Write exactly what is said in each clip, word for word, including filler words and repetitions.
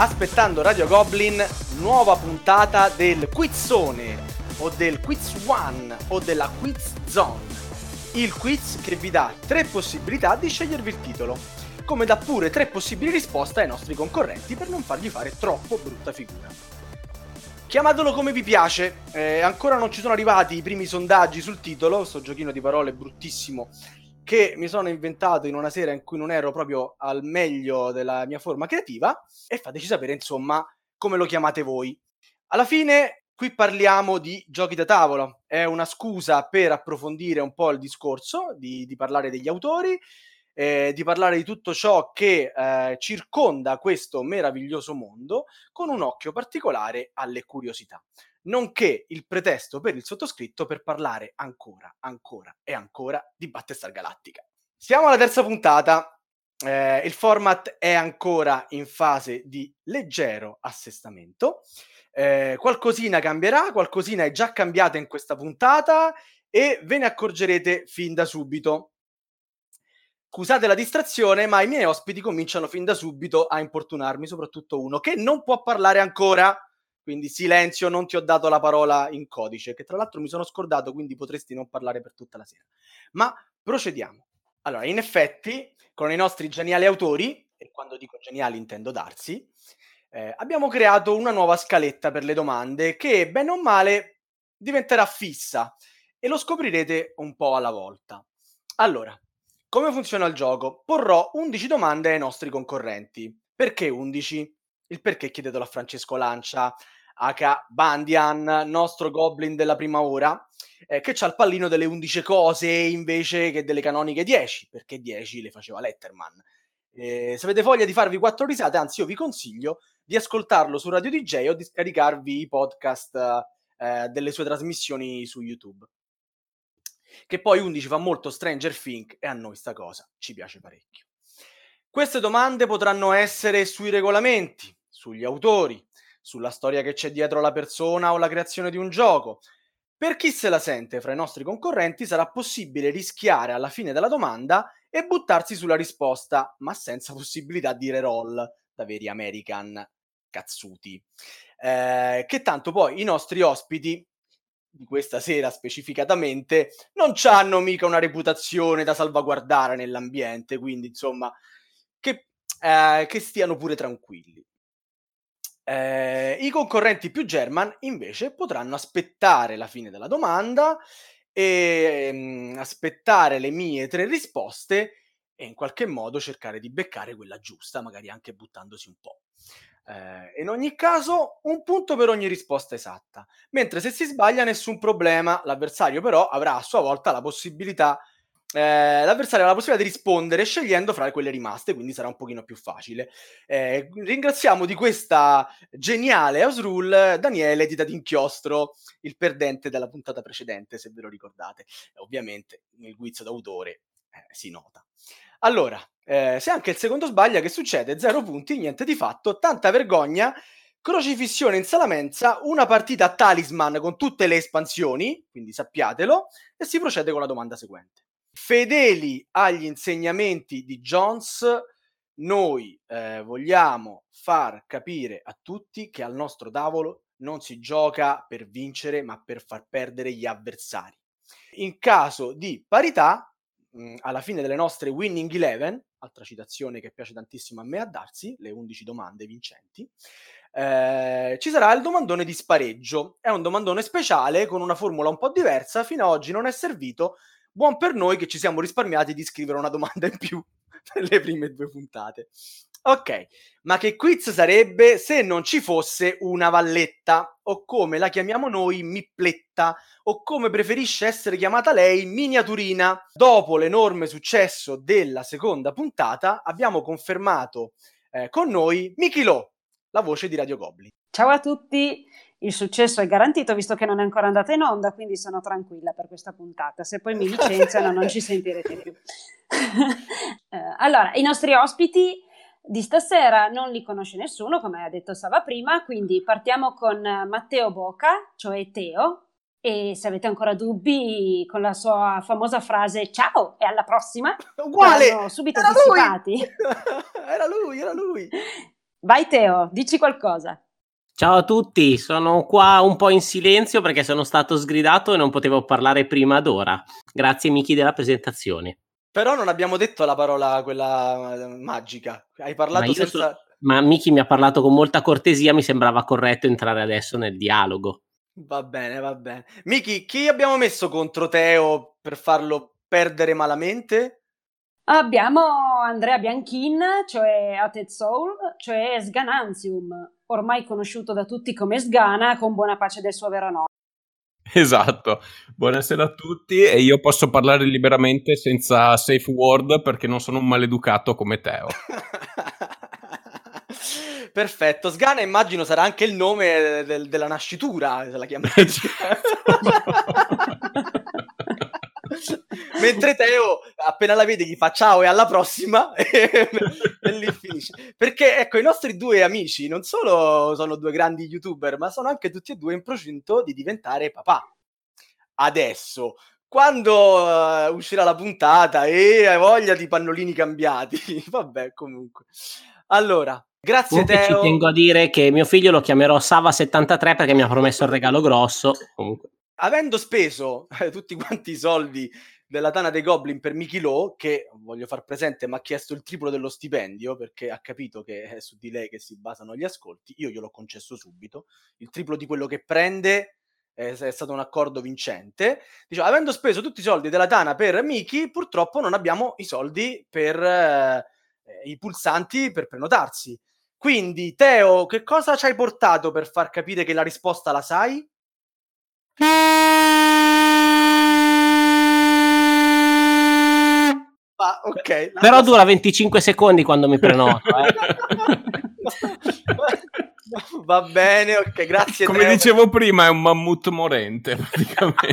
aspettando Radio Goblin, nuova puntata del Quiz Zone, o del Quiz One, o della Quiz Zone. Il quiz che vi dà tre possibilità di scegliervi il titolo, come dà pure tre possibili risposte ai nostri concorrenti per non fargli fare troppo brutta figura. Chiamatelo come vi piace, eh, ancora non ci sono arrivati i primi sondaggi sul titolo, sto giochino di parole bruttissimo che mi sono inventato in una sera in cui non ero proprio al meglio della mia forma creativa, e fateci sapere insomma come lo chiamate voi. Alla fine qui parliamo di giochi da tavolo, è una scusa per approfondire un po' il discorso, di, di parlare degli autori, eh, di parlare di tutto ciò che eh, circonda questo meraviglioso mondo, con un occhio particolare alle curiosità, nonché il pretesto per il sottoscritto per parlare ancora, ancora e ancora di Battlestar Galactica. Siamo alla terza puntata, eh, il format è ancora in fase di leggero assestamento, eh, qualcosina cambierà, qualcosina è già cambiata in questa puntata e ve ne accorgerete fin da subito. Scusate la distrazione, ma i miei ospiti cominciano fin da subito a importunarmi, soprattutto uno che non può parlare ancora. Quindi silenzio, non ti ho dato la parola in codice, che tra l'altro mi sono scordato, quindi potresti non parlare per tutta la sera. Ma procediamo. Allora, in effetti, con i nostri geniali autori, e quando dico geniali intendo Darsi, eh, abbiamo creato una nuova scaletta per le domande che, bene o male, diventerà fissa e lo scoprirete un po' alla volta. Allora, come funziona il gioco? Porrò undici domande ai nostri concorrenti. Perché undici? Il perché chiedetelo a Francesco Lancia, H. Bandian, nostro Goblin della prima ora, eh, che c'ha il pallino delle undici cose invece che delle canoniche dieci, perché dieci le faceva Letterman. Eh, se avete voglia di farvi quattro risate, anzi io vi consiglio di ascoltarlo su Radio D J o di scaricarvi i podcast eh, delle sue trasmissioni su YouTube. Che poi undici fa molto Stranger Things e a noi sta cosa ci piace parecchio. Queste domande potranno essere sui regolamenti, sugli autori, sulla storia che c'è dietro la persona o la creazione di un gioco. Per chi se la sente fra i nostri concorrenti sarà possibile rischiare alla fine della domanda e buttarsi sulla risposta, ma senza possibilità di reroll, da veri American cazzuti. Eh, che tanto poi i nostri ospiti, di questa sera specificatamente, non c'hanno mica una reputazione da salvaguardare nell'ambiente, quindi insomma che, eh, che stiano pure tranquilli. Eh, i concorrenti più German invece potranno aspettare la fine della domanda e mh, aspettare le mie tre risposte e in qualche modo cercare di beccare quella giusta, magari anche buttandosi un po'. Eh, in ogni caso un punto per ogni risposta esatta, mentre se si sbaglia nessun problema, l'avversario però avrà a sua volta la possibilità Eh, l'avversario ha la possibilità di rispondere scegliendo fra quelle rimaste, quindi sarà un pochino più facile. Eh, ringraziamo di questa geniale house rule Daniele d'inchiostro, il perdente della puntata precedente, se ve lo ricordate. Eh, ovviamente nel guizzo d'autore eh, si nota. Allora, eh, se anche il secondo sbaglia, che succede? Zero punti, niente di fatto, tanta vergogna, crocifissione in Salamenza, una partita a Talisman con tutte le espansioni, quindi sappiatelo, e si procede con la domanda seguente. Fedeli agli insegnamenti di Jones, noi eh, vogliamo far capire a tutti che al nostro tavolo non si gioca per vincere, ma per far perdere gli avversari. In caso di parità, mh, alla fine delle nostre Winning Eleven, altra citazione che piace tantissimo a me a Darsi, le undici domande vincenti, eh, ci sarà il domandone di spareggio. È un domandone speciale con una formula un po' diversa, fino ad oggi non è servito. Buon per noi che ci siamo risparmiati di scrivere una domanda in più per le prime due puntate. Ok, ma che quiz sarebbe se non ci fosse una valletta, o come la chiamiamo noi, mipletta, o come preferisce essere chiamata lei, miniaturina. Dopo l'enorme successo della seconda puntata abbiamo confermato eh, con noi Miki, la voce di Radio Goblin. Ciao a tutti! Il successo è garantito visto che non è ancora andata in onda, quindi sono tranquilla per questa puntata. Se poi mi licenziano non ci sentirete più. Allora, i nostri ospiti di stasera non li conosce nessuno, come ha detto Sava prima, quindi partiamo con Matteo Boca, cioè Teo, e se avete ancora dubbi con la sua famosa frase ciao e alla prossima, uguale, subito era dissipati. Lui! Era lui, era lui! Vai Teo, dici qualcosa. Ciao a tutti, sono qua un po' in silenzio perché sono stato sgridato e non potevo parlare prima d'ora. Grazie Miki della presentazione. Però non abbiamo detto la parola quella magica. Hai parlato ma senza... So... Ma Miki mi ha parlato con molta cortesia, mi sembrava corretto entrare adesso nel dialogo. Va bene, va bene. Miki, chi abbiamo messo contro Teo per farlo perdere malamente? Abbiamo Andrea Bianchin, cioè Hated Soul, cioè Sganansium, ormai conosciuto da tutti come Sgana, con buona pace del suo vero nome. Esatto, buonasera a tutti e io posso parlare liberamente senza safe word perché non sono un maleducato come Teo. Perfetto, Sgana immagino sarà anche il nome del, della nascitura, se la chiamate. Mentre Teo appena la vede gli fa ciao e alla prossima e, e lì finisce, perché ecco i nostri due amici non solo sono due grandi youtuber ma sono anche tutti e due in procinto di diventare papà. Adesso quando uh, uscirà la puntata e hai voglia di pannolini cambiati. Vabbè, comunque allora grazie comunque Teo. Ci tengo a dire che mio figlio lo chiamerò Sava settantatré perché mi ha promesso il regalo grosso. Comunque avendo speso eh, tutti quanti i soldi della Tana dei Goblin per Miki Lo, che voglio far presente mi ha chiesto il triplo dello stipendio perché ha capito che è su di lei che si basano gli ascolti, io gliel'ho concesso subito, il triplo di quello che prende eh, è stato un accordo vincente. Dicevo, avendo speso tutti i soldi della Tana per Miki, purtroppo non abbiamo i soldi per eh, i pulsanti per prenotarsi. Quindi Teo, che cosa ci hai portato per far capire che la risposta la sai? Ah, okay. Però cosa... dura venticinque secondi quando mi prenoto eh. Va bene, ok, grazie come Teo. Dicevo prima è un mammut morente praticamente.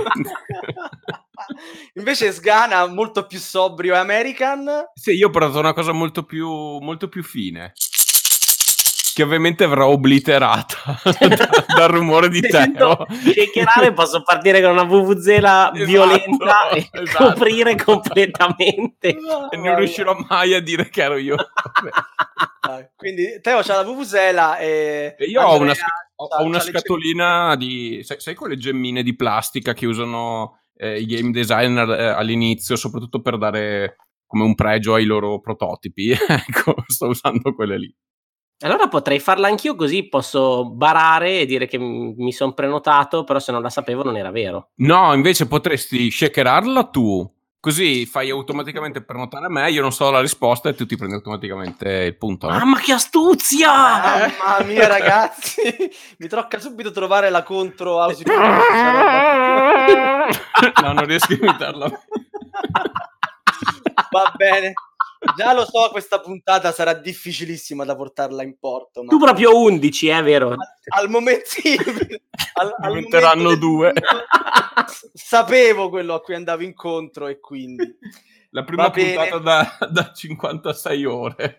Invece Sgana molto più sobrio, è American. Sì, io ho provato una cosa molto più molto più fine che ovviamente avrò obliterata da, dal rumore di Teo. Chiacchierare posso partire con una vuvuzela esatto, violenta e esatto. coprire completamente. No, e non vabbè. Riuscirò mai a dire che ero io. Quindi Teo c'ha la vuvuzela e... e io Andrea, ho una, ho, ho una scatolina di... Sai, sai quelle gemmine di plastica che usano eh, i game designer eh, all'inizio, soprattutto per dare come un pregio ai loro prototipi? Ecco, sto usando quelle lì. Allora potrei farla anch'io così posso barare e dire che mi sono prenotato, però se non la sapevo non era vero. No, invece potresti shakerarla tu, così fai automaticamente prenotare a me, io non so la risposta e tu ti prendi automaticamente il punto. No? Mamma che astuzia! Ah, mamma mia ragazzi, mi tocca subito trovare la contro. No, non riesco a imitarla. Va bene. Già lo so, questa puntata sarà difficilissima da portarla in porto. Ma... Tu proprio undici, è eh, vero? Al, al momento... al, al diventeranno momento due. Sapevo quello a cui andavo incontro e quindi... La prima puntata da, da cinquantasei ore.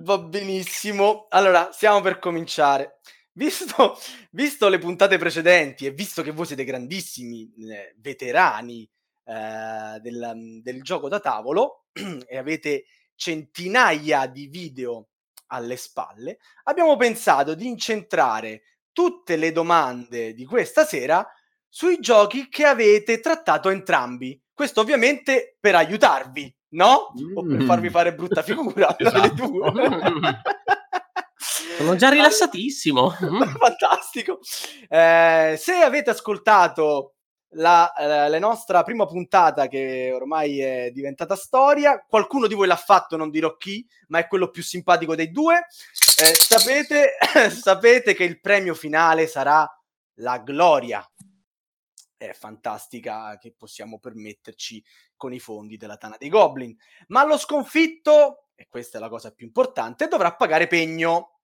Va benissimo. Allora, stiamo per cominciare. Visto, visto le puntate precedenti e visto che voi siete grandissimi eh, veterani eh, del, del gioco da tavolo... e avete centinaia di video alle spalle, abbiamo pensato di incentrare tutte le domande di questa sera sui giochi che avete trattato entrambi. Questo ovviamente per aiutarvi, no? Mm. O per farvi fare brutta figura. Esatto. Sono già rilassatissimo. Fantastico. Eh, se avete ascoltato La, la, la nostra prima puntata che ormai è diventata storia, qualcuno di voi l'ha fatto, non dirò chi, ma è quello più simpatico dei due, eh, sapete, sapete che il premio finale sarà la gloria è fantastica che possiamo permetterci con i fondi della Tana dei Goblin, ma lo sconfitto, e questa è la cosa più importante, dovrà pagare pegno,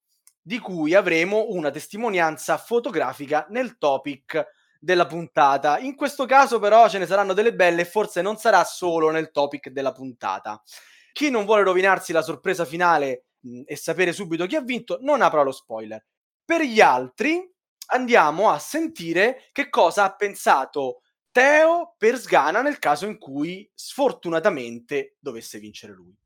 di cui avremo una testimonianza fotografica nel topic della puntata. In questo caso però ce ne saranno delle belle e forse non sarà solo nel topic della puntata. Chi non vuole rovinarsi la sorpresa finale mh, e sapere subito chi ha vinto non apra lo spoiler. Per gli altri andiamo a sentire che cosa ha pensato Teo per Sgana nel caso in cui sfortunatamente dovesse vincere lui.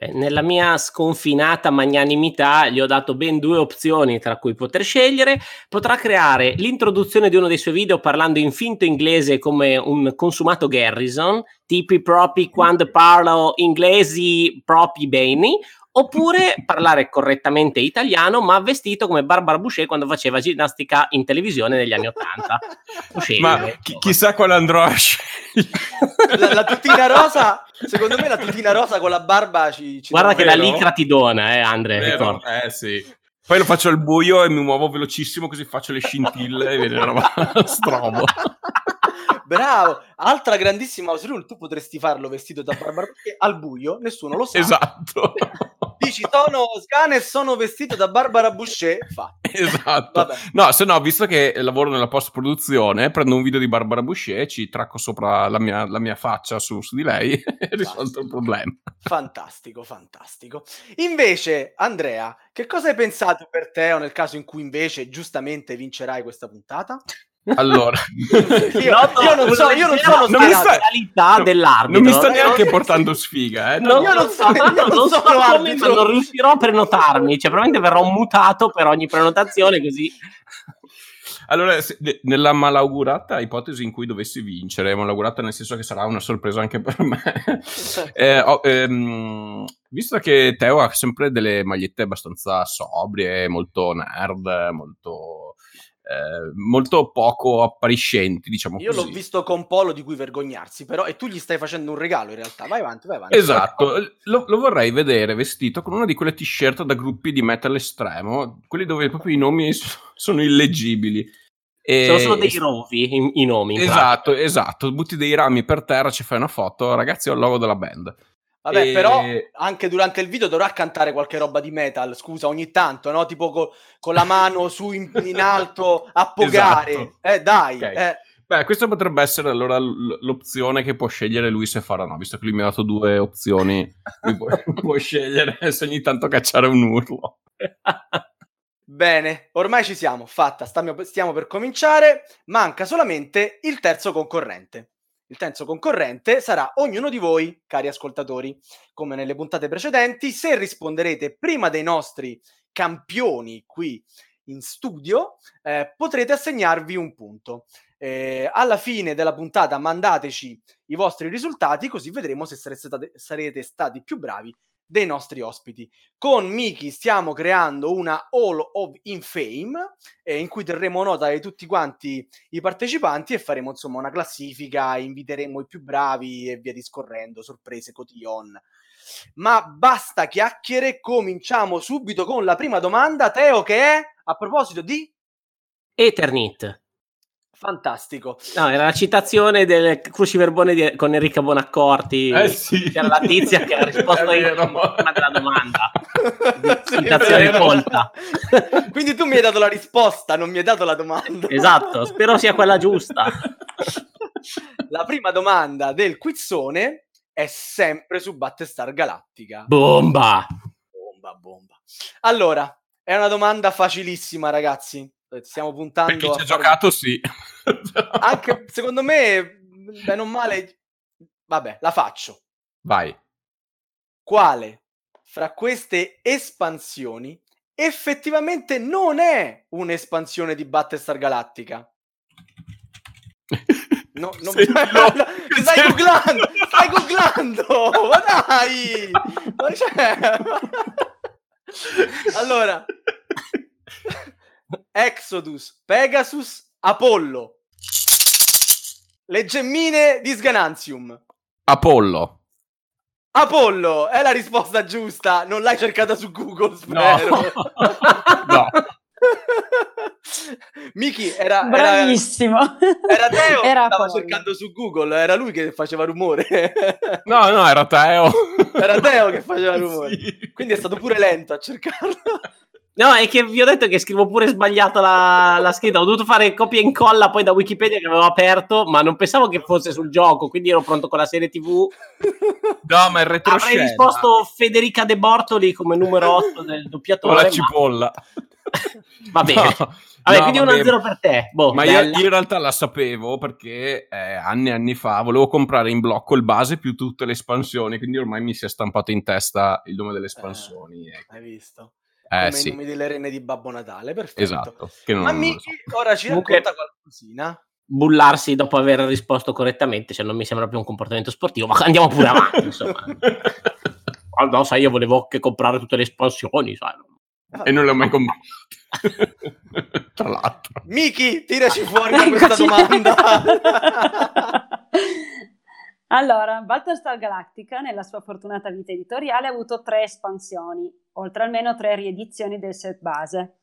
Nella mia sconfinata magnanimità gli ho dato ben due opzioni tra cui poter scegliere. Potrà creare l'introduzione di uno dei suoi video parlando in finto inglese come un consumato Garrison, tipi propri quando parlo inglesi propri bene, oppure parlare correttamente italiano ma vestito come Barbara Boucher quando faceva ginnastica in televisione negli anni ottanta. Ma chi- chissà quale andrò a scegliere. La, la tutina rosa... Secondo me la tutina rosa con la barba ci, ci guarda che vero. La licra ti dona, eh, Andre. Eh, sì. Poi lo faccio al buio e mi muovo velocissimo così faccio le scintille e viene la roba strobo. Bravo, altra grandissima opzione. Tu potresti farlo vestito da Barbara Boucher al buio, nessuno lo sa. Esatto. Dici sono Sgan e sono vestito da Barbara Boucher, fa. Esatto. Vabbè. No, se no, visto che lavoro nella post-produzione, prendo un video di Barbara Boucher, ci tracco sopra la mia, la mia faccia su, su di lei e risolto il problema. Fantastico, fantastico. Invece, Andrea, che cosa hai pensato per Teo nel caso in cui invece giustamente vincerai questa puntata? Allora, io, no, io non so, io non sono la mentalità no, dell'arbitro. Non mi sto neanche portando sfiga, eh. No, io non so, io non so come, ma non riuscirò a prenotarmi, cioè probabilmente verrò mutato per ogni prenotazione così. Allora, se, nella malaugurata ipotesi in cui dovessi vincere, malaugurata nel senso che sarà una sorpresa anche per me, eh, ho, ehm, visto che Teo ha sempre delle magliette abbastanza sobrie, molto nerd, molto... Eh, molto poco appariscenti, diciamo. Io così. L'ho visto con Polo di cui vergognarsi, però, e tu gli stai facendo un regalo in realtà. Vai avanti, vai avanti. Esatto, lo, lo vorrei vedere vestito con una di quelle t-shirt da gruppi di metal estremo, quelli dove proprio i nomi sono illeggibili. E... sono solo dei rovi i, i nomi. Esatto, pratica. Esatto. Butti dei rami per terra, ci fai una foto, ragazzi, ho il logo della band. Vabbè, e... però anche durante il video dovrà cantare qualche roba di metal, scusa, ogni tanto, no? Tipo co- con la mano su in, in alto a pogare. Esatto. Eh, dai. Okay. Eh. Beh, questa potrebbe essere allora l- l'opzione che può scegliere lui se farà, no? Visto che lui mi ha dato due opzioni, lui può, può scegliere se ogni tanto cacciare un urlo. Bene, ormai ci siamo, fatta, stiamo, stiamo per cominciare, manca solamente il terzo concorrente. Il terzo concorrente sarà ognuno di voi, cari ascoltatori. Come nelle puntate precedenti, se risponderete prima dei nostri campioni qui in studio, eh, potrete assegnarvi un punto. Eh, alla fine della puntata mandateci i vostri risultati, così vedremo se sare- state- sarete stati più bravi dei nostri ospiti. Con Miki stiamo creando una Hall of Fame eh, in cui terremo nota di tutti quanti i partecipanti e faremo insomma una classifica, inviteremo i più bravi e via discorrendo, sorprese, cotillon. Ma basta chiacchiere, cominciamo subito con la prima domanda, Teo, che è a proposito di Eternit. Fantastico. No, era la citazione del Cruciverbone di, con Enrica Bonaccorti. Eh sì. C'era la tizia che ha risposto io prima della domanda. Citazione colta. Quindi tu mi hai dato la risposta, non mi hai dato la domanda. Esatto, spero sia quella giusta. La prima domanda del quizzone è sempre su Battlestar Galactica. Bomba! Bomba, bomba. Allora, è una domanda facilissima, ragazzi. Stiamo puntando. Per chi ci ha giocato, un... sì. Anche secondo me, beh, non male. Vabbè, la faccio. Vai. Quale fra queste espansioni effettivamente non è un'espansione di Battlestar Galactica? No, non mi... no. Stai googlando, stai googlando. Ma dai, ma c'è... allora. Exodus, Pegasus, Apollo. Le gemmine di Sganansium. Apollo. Apollo è la risposta giusta. Non l'hai cercata su Google, spero. No. No. Miki era bravissimo. Era, era Teo che stava cercando su Google, era lui che faceva rumore. No, no, era Teo. Era Teo che faceva rumore. Sì. Quindi è stato pure lento a cercarlo. No, è che vi ho detto che scrivo pure sbagliato la, la scheda, ho dovuto fare copia e incolla poi da Wikipedia che avevo aperto, ma non pensavo che fosse sul gioco, quindi ero pronto con la serie tivù. No, ma il retroscena. Avrei risposto Federica De Bortoli come numero otto del doppiatore. O la cipolla. Ma... Va bene. No, vabbè, no, quindi uno a zero per te. Boh, ma io, io in realtà la sapevo perché eh, anni e anni fa volevo comprare in blocco il base più tutte le espansioni, quindi ormai mi si è stampato in testa il nome delle espansioni. Eh, hai visto? Eh, Come sì. I nomi delle renne di Babbo Natale, perfetto. Esatto. Che non ma Miki so. Ora ci racconta qualcosina. Bullarsi dopo aver risposto correttamente, cioè non mi sembra più un comportamento sportivo, ma andiamo pure avanti, insomma. No, sai, io volevo che comprare tutte le espansioni, sai. Ah, e non le ho mai comprate. Tra l'altro. Miki, tiraci fuori da questa domanda. Allora, Battlestar Galactica, nella sua fortunata vita editoriale, ha avuto tre espansioni, oltre almeno tre riedizioni del set base.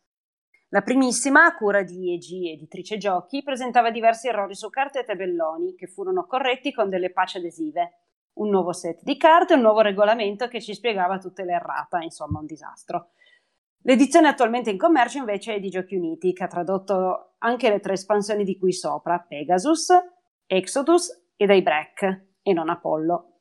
La primissima, a cura di E G Editrice Giochi, presentava diversi errori su carte e tabelloni, che furono corretti con delle patch adesive. Un nuovo set di carte, un nuovo regolamento che ci spiegava tutte le errate, insomma un disastro. L'edizione attualmente in commercio invece è di Giochi Uniti, che ha tradotto anche le tre espansioni di qui sopra, Pegasus, Exodus e Daybreak, e non Apollo.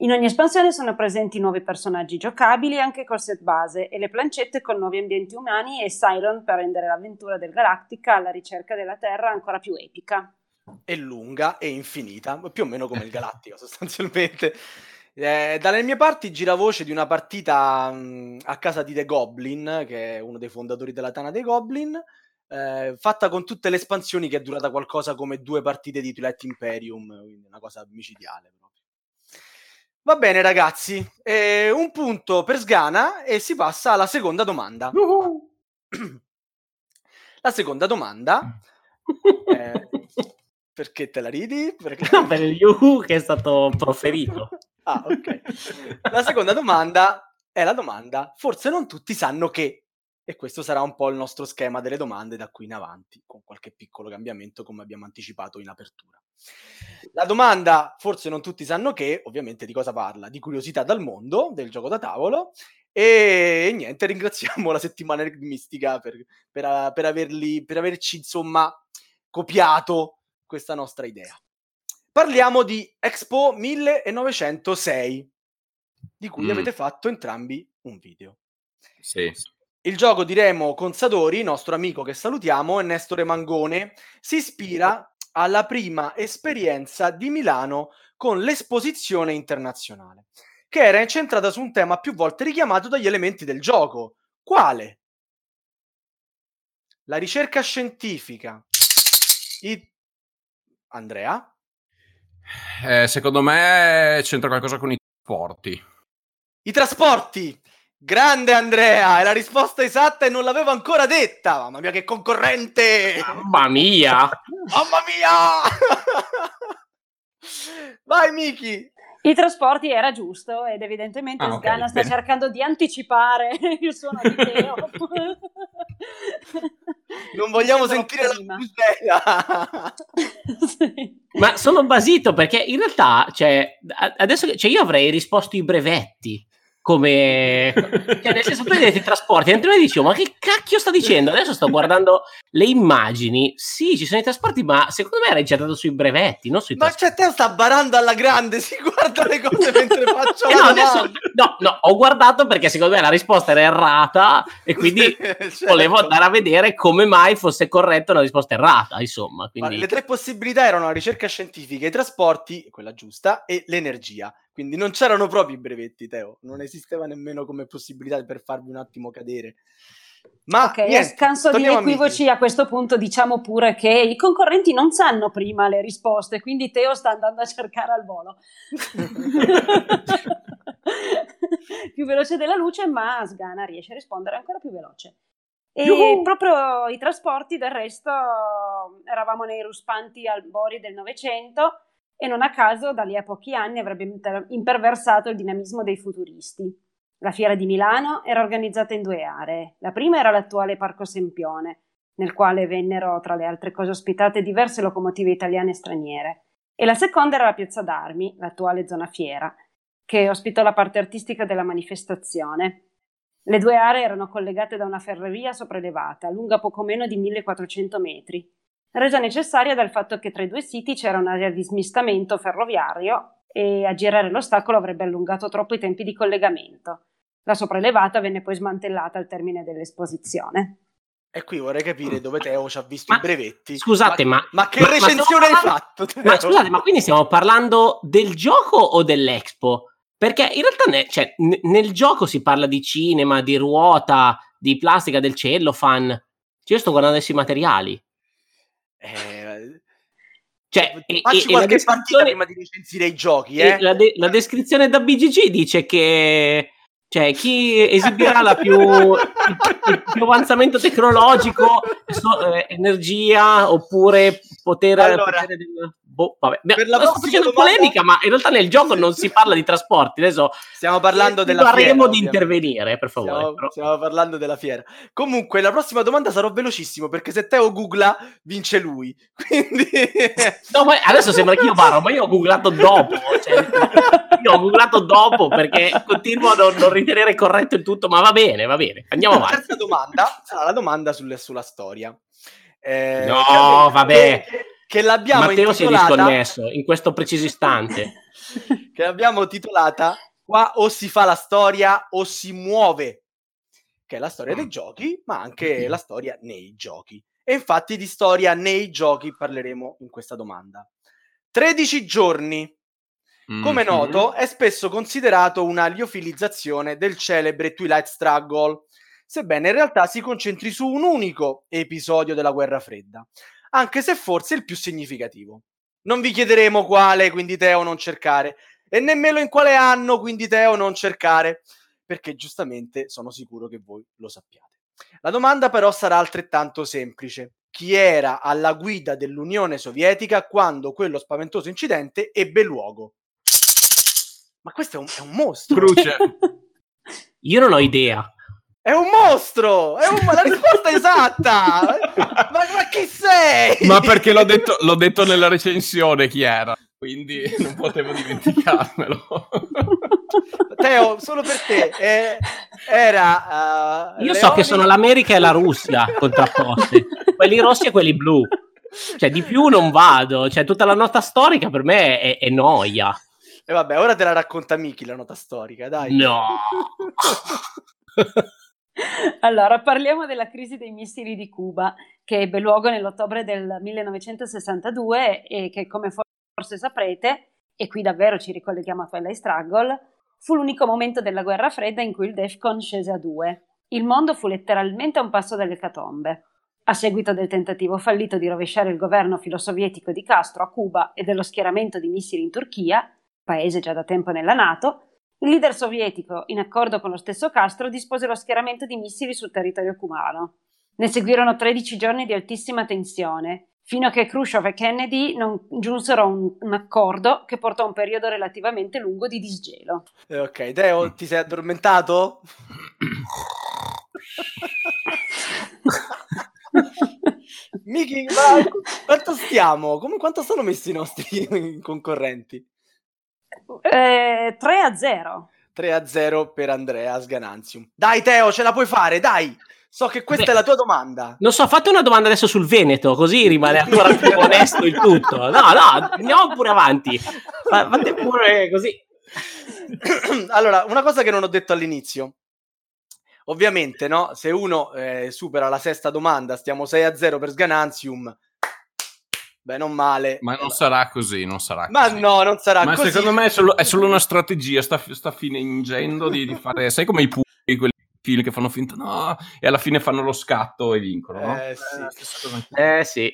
In ogni espansione sono presenti nuovi personaggi giocabili anche col set base e le plancette con nuovi ambienti umani e Cylon per rendere l'avventura del Galactica alla ricerca della Terra ancora più epica. È lunga e infinita, più o meno come il Galattico sostanzialmente. Eh, dalle mie parti giravoce di una partita mh, a casa di The Goblin, che è uno dei fondatori della Tana dei Goblin, eh, fatta con tutte le espansioni, che è durata qualcosa come due partite di Twilight Imperium, quindi una cosa micidiale. Va bene ragazzi, eh, un punto per Sgana e si passa alla seconda domanda. Uh-huh. La seconda domanda è... Perché te la ridi? Perché... No, per il yuhu che è stato proferito. Ah, ok. La seconda domanda è la domanda forse non tutti sanno che, e questo sarà un po' il nostro schema delle domande da qui in avanti, con qualche piccolo cambiamento come abbiamo anticipato in apertura. La domanda forse non tutti sanno che, ovviamente di cosa parla? Di curiosità dal mondo del gioco da tavolo. E niente, ringraziamo la settimana enigmistica per, per, per, averli, per averci insomma copiato questa nostra idea. Parliamo di Expo millenovecentosei, di cui mm. avete fatto entrambi un video. Sì. Il gioco di Remo Consadori, nostro amico che salutiamo, e Nestore Mangone, si ispira alla prima esperienza di Milano con l'esposizione internazionale, che era incentrata su un tema più volte richiamato dagli elementi del gioco. Quale? La ricerca scientifica. I... Andrea? Eh, secondo me c'entra qualcosa con i trasporti. I trasporti! Grande Andrea! È la risposta esatta e non l'avevo ancora detta! Mamma mia, che concorrente! Mamma mia! Mamma mia! Vai, Miki! I trasporti era giusto, ed evidentemente ah, Sgana okay, sta bene. cercando di anticipare il suono di Teo. Non vogliamo sentire prima. La sì. Ma sono basito perché in realtà, cioè, adesso, cioè, io avrei risposto i brevetti. Come cioè, nel senso, prendete i trasporti, mentre noi dicevo, ma che cacchio sta dicendo? Adesso sto guardando le immagini. Sì, ci sono i trasporti, ma secondo me era incentrato sui brevetti, non sui trasporti. Ma c'è te sta barando alla grande, si guarda le cose mentre faccio eh no, adesso, no, no, ho guardato perché secondo me la risposta era errata e quindi certo. volevo andare a vedere come mai fosse corretta una risposta errata, insomma. Quindi... Le tre possibilità erano la ricerca scientifica, i trasporti, quella giusta, e l'energia. Quindi non c'erano proprio i brevetti, Teo. Non esisteva nemmeno come possibilità per farvi un attimo cadere. Ma ok, niente, a scanso di equivoci a, a questo punto diciamo pure che i concorrenti non sanno prima le risposte, quindi Teo sta andando a cercare al volo. Più veloce della luce, ma Sgana riesce a rispondere ancora più veloce. E Yuhu! Proprio i trasporti, del resto, eravamo nei ruspanti albori del Novecento, e non a caso da lì a pochi anni avrebbe inter- imperversato il dinamismo dei futuristi. La fiera di Milano era organizzata in due aree. La prima era l'attuale Parco Sempione, nel quale vennero tra le altre cose ospitate diverse locomotive italiane e straniere, e la seconda era la Piazza d'Armi, l'attuale zona fiera, che ospitò la parte artistica della manifestazione. Le due aree erano collegate da una ferrovia sopraelevata, lunga poco meno di millequattrocento metri, resa necessaria dal fatto che tra i due siti c'era un'area di smistamento ferroviario e aggirare l'ostacolo avrebbe allungato troppo i tempi di collegamento. la sopraelevata venne poi smantellata al termine dell'esposizione. E qui vorrei capire dove Teo ci ha visto ma, i brevetti. Scusate, ma... Ma, ma che ma, recensione ma hai fatto? Ma scusate, ma quindi stiamo parlando del gioco o dell'Expo? Perché in realtà ne, cioè, n- nel gioco si parla di cinema, di ruota, di plastica, del cellophane. Cioè, io sto guardando adesso i materiali. Eh... Cioè, facci e, qualche e partita prima di recensire i giochi, eh? La, de- la descrizione da B G G dice che... Cioè, chi esibirà la più, il più avanzamento tecnologico, so, eh, energia oppure potere... Allora, potere del... boh, vabbè. Beh, per la sto facendo domanda... polemica, ma in realtà nel gioco non si parla di trasporti. Adesso stiamo parlando della fiera. Parleremo di intervenire, per favore. Stiamo, stiamo parlando della fiera. Comunque, la prossima domanda sarò velocissimo, perché se Teo googla, vince lui. Quindi... No, ma adesso sembra che io parlo, ma io ho googlato dopo. Cioè, io ho googlato dopo, perché continuo a non, non ritenere corretto il tutto, ma va bene, va bene. Andiamo avanti. La terza domanda sarà la domanda sulle, sulla storia. Eh, no, che, vabbè. Che, che l'abbiamo Matteo si è disconnesso in questo preciso istante. Che l'abbiamo titolata qua o si fa la storia o si muove, che è la storia dei giochi, ma anche la storia nei giochi. E infatti di storia nei giochi parleremo in questa domanda. tredici giorni. Come noto, è spesso considerato una liofilizzazione del celebre Twilight Struggle, sebbene in realtà si concentri su un unico episodio della Guerra Fredda, anche se forse il più significativo. Non vi chiederemo quale, quindi Teo non cercare, e nemmeno in quale anno, quindi Teo non cercare, perché giustamente sono sicuro che voi lo sappiate. La domanda però sarà altrettanto semplice. Chi era alla guida dell'Unione Sovietica quando quello spaventoso incidente ebbe luogo? Ma questo è un, è un mostro. Cruce. Io non ho idea. È un mostro! È un, la risposta è esatta! Ma, ma chi sei? Ma perché l'ho detto, l'ho detto nella recensione chi era, quindi non potevo dimenticarmelo. Teo, solo per te. Eh, era. Uh, Io so che sono l'America e la Russia contrapposte. Quelli rossi e quelli blu. Cioè, di più non vado. Cioè, tutta la nota storica per me è, è noia. E vabbè, ora te la racconta Miki la nota storica, dai. No! Allora, parliamo della crisi dei missili di Cuba, che ebbe luogo nell'ottobre del millenovecentosessantadue e che, come forse saprete, e qui davvero ci ricolleghiamo a Twilight Struggle, fu l'unico momento della Guerra Fredda in cui il DEFCON scese a due. Il mondo fu letteralmente a un passo dall'ecatombe. A seguito del tentativo fallito di rovesciare il governo filosovietico di Castro a Cuba e dello schieramento di missili in Turchia, paese già da tempo nella NATO, il leader sovietico, in accordo con lo stesso Castro, dispose lo schieramento di missili sul territorio cubano. Ne seguirono tredici giorni di altissima tensione, fino a che Khrushchev e Kennedy non giunsero a un, un accordo che portò a un periodo relativamente lungo di disgelo. Eh, ok, Teo, ti sei addormentato? Miki, ma quanto stiamo? Come, quanto sono messi i nostri concorrenti? Eh, tre a zero tre a zero per Andrea Sganansium. Dai Teo, ce la puoi fare, dai. So che questa Beh, è la tua domanda. Non so, fate una domanda adesso sul Veneto, così rimane ancora più onesto il tutto. No, no, andiamo pure avanti. Fate pure così. Allora, una cosa che non ho detto all'inizio. Ovviamente, no, se uno eh, supera la sesta domanda, stiamo sei a zero per Sganansium. Beh, non male. Ma non sarà così, non sarà Ma così. no, non sarà Ma così. Ma secondo me è solo, è solo una strategia, sta, sta fingendo di, di fare... Sai come i puri, quelli film che fanno finta, no? E alla fine fanno lo scatto e vincono, no? Eh sì. Eh, sì.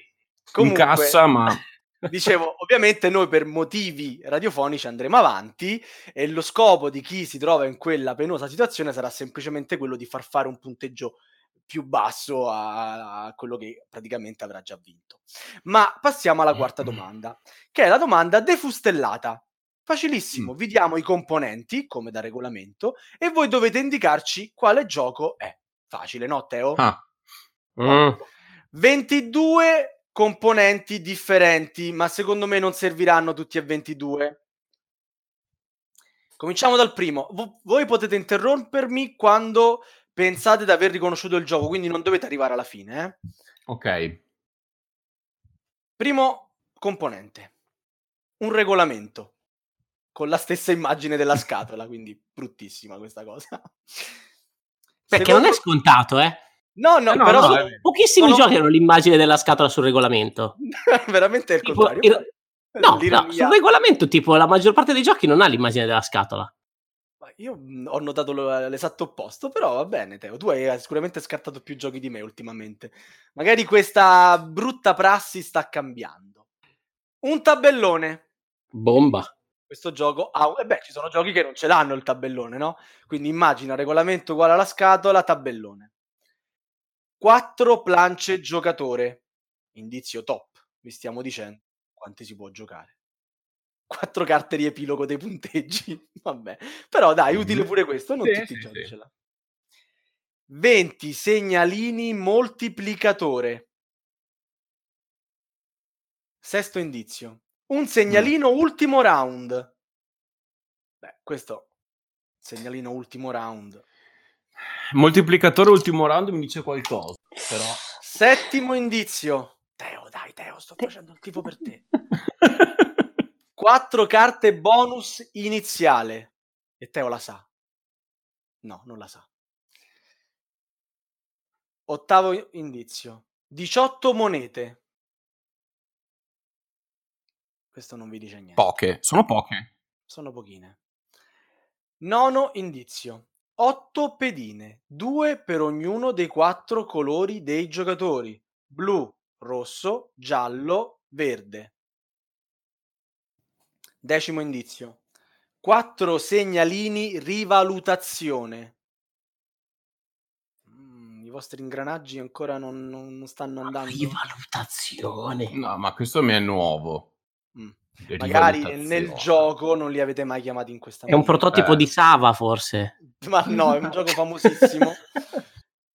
Comunque, in cassa, ma... Dicevo, ovviamente noi per motivi radiofonici andremo avanti e lo scopo di chi si trova in quella penosa situazione sarà semplicemente quello di far fare un punteggio più basso a, a quello che praticamente avrà già vinto. Ma passiamo alla quarta domanda, che è la domanda defustellata. Facilissimo, mm. vi diamo i componenti, come da regolamento, e voi dovete indicarci quale gioco è. Facile, no Teo? Ah. Mm. ventidue componenti differenti, ma secondo me non serviranno tutti e ventidue. Cominciamo dal primo. V- voi potete interrompermi quando... pensate di aver riconosciuto il gioco, quindi non dovete arrivare alla fine. Eh? Ok. Primo componente. Un regolamento. con la stessa immagine della scatola, quindi bruttissima questa cosa. Perché secondo... non è scontato, eh? No, no, eh no però... No, pochissimi sono... giochi hanno l'immagine della scatola sul regolamento. Veramente è il tipo, contrario. Il... No, no, sul regolamento, tipo, la maggior parte dei giochi non ha l'immagine della scatola. Io ho notato l'esatto opposto, però va bene, Teo. Tu hai sicuramente scartato più giochi di me ultimamente. Magari questa brutta prassi sta cambiando. Un tabellone. Bomba. Questo gioco ha... Ah, e beh, ci sono giochi che non ce l'hanno il tabellone, no? Quindi immagina regolamento uguale alla scatola, tabellone. Quattro planche giocatore. Indizio top. Vi stiamo dicendo quante si può giocare. Quattro carte riepilogo dei punteggi. Vabbè, però dai, utile pure questo. Non sì, tutti sì, i giochi sì. ce l'ha. venti segnalini moltiplicatore. Sesto indizio. Un segnalino mm. ultimo round. Beh, questo segnalino ultimo round. Moltiplicatore ultimo round mi dice qualcosa, però. Settimo indizio. Teo, dai, Teo, sto Teo. facendo il tifo per te. Quattro carte bonus iniziale. E Teo la sa. No, non la sa. Ottavo indizio. diciotto monete. Questo non vi dice niente. Poche. Sono poche. Sono pochine. Nono indizio. otto pedine. due per ognuno dei quattro colori dei giocatori. Blu, rosso, giallo, verde. Decimo indizio. quattro segnalini rivalutazione. Mm, i vostri ingranaggi ancora non, non stanno andando. Rivalutazione? No, ma questo mi è nuovo. Mm. Magari nel gioco non li avete mai chiamati in questa maniera. È un prototipo eh. di Sava, forse. Ma no, è un gioco famosissimo.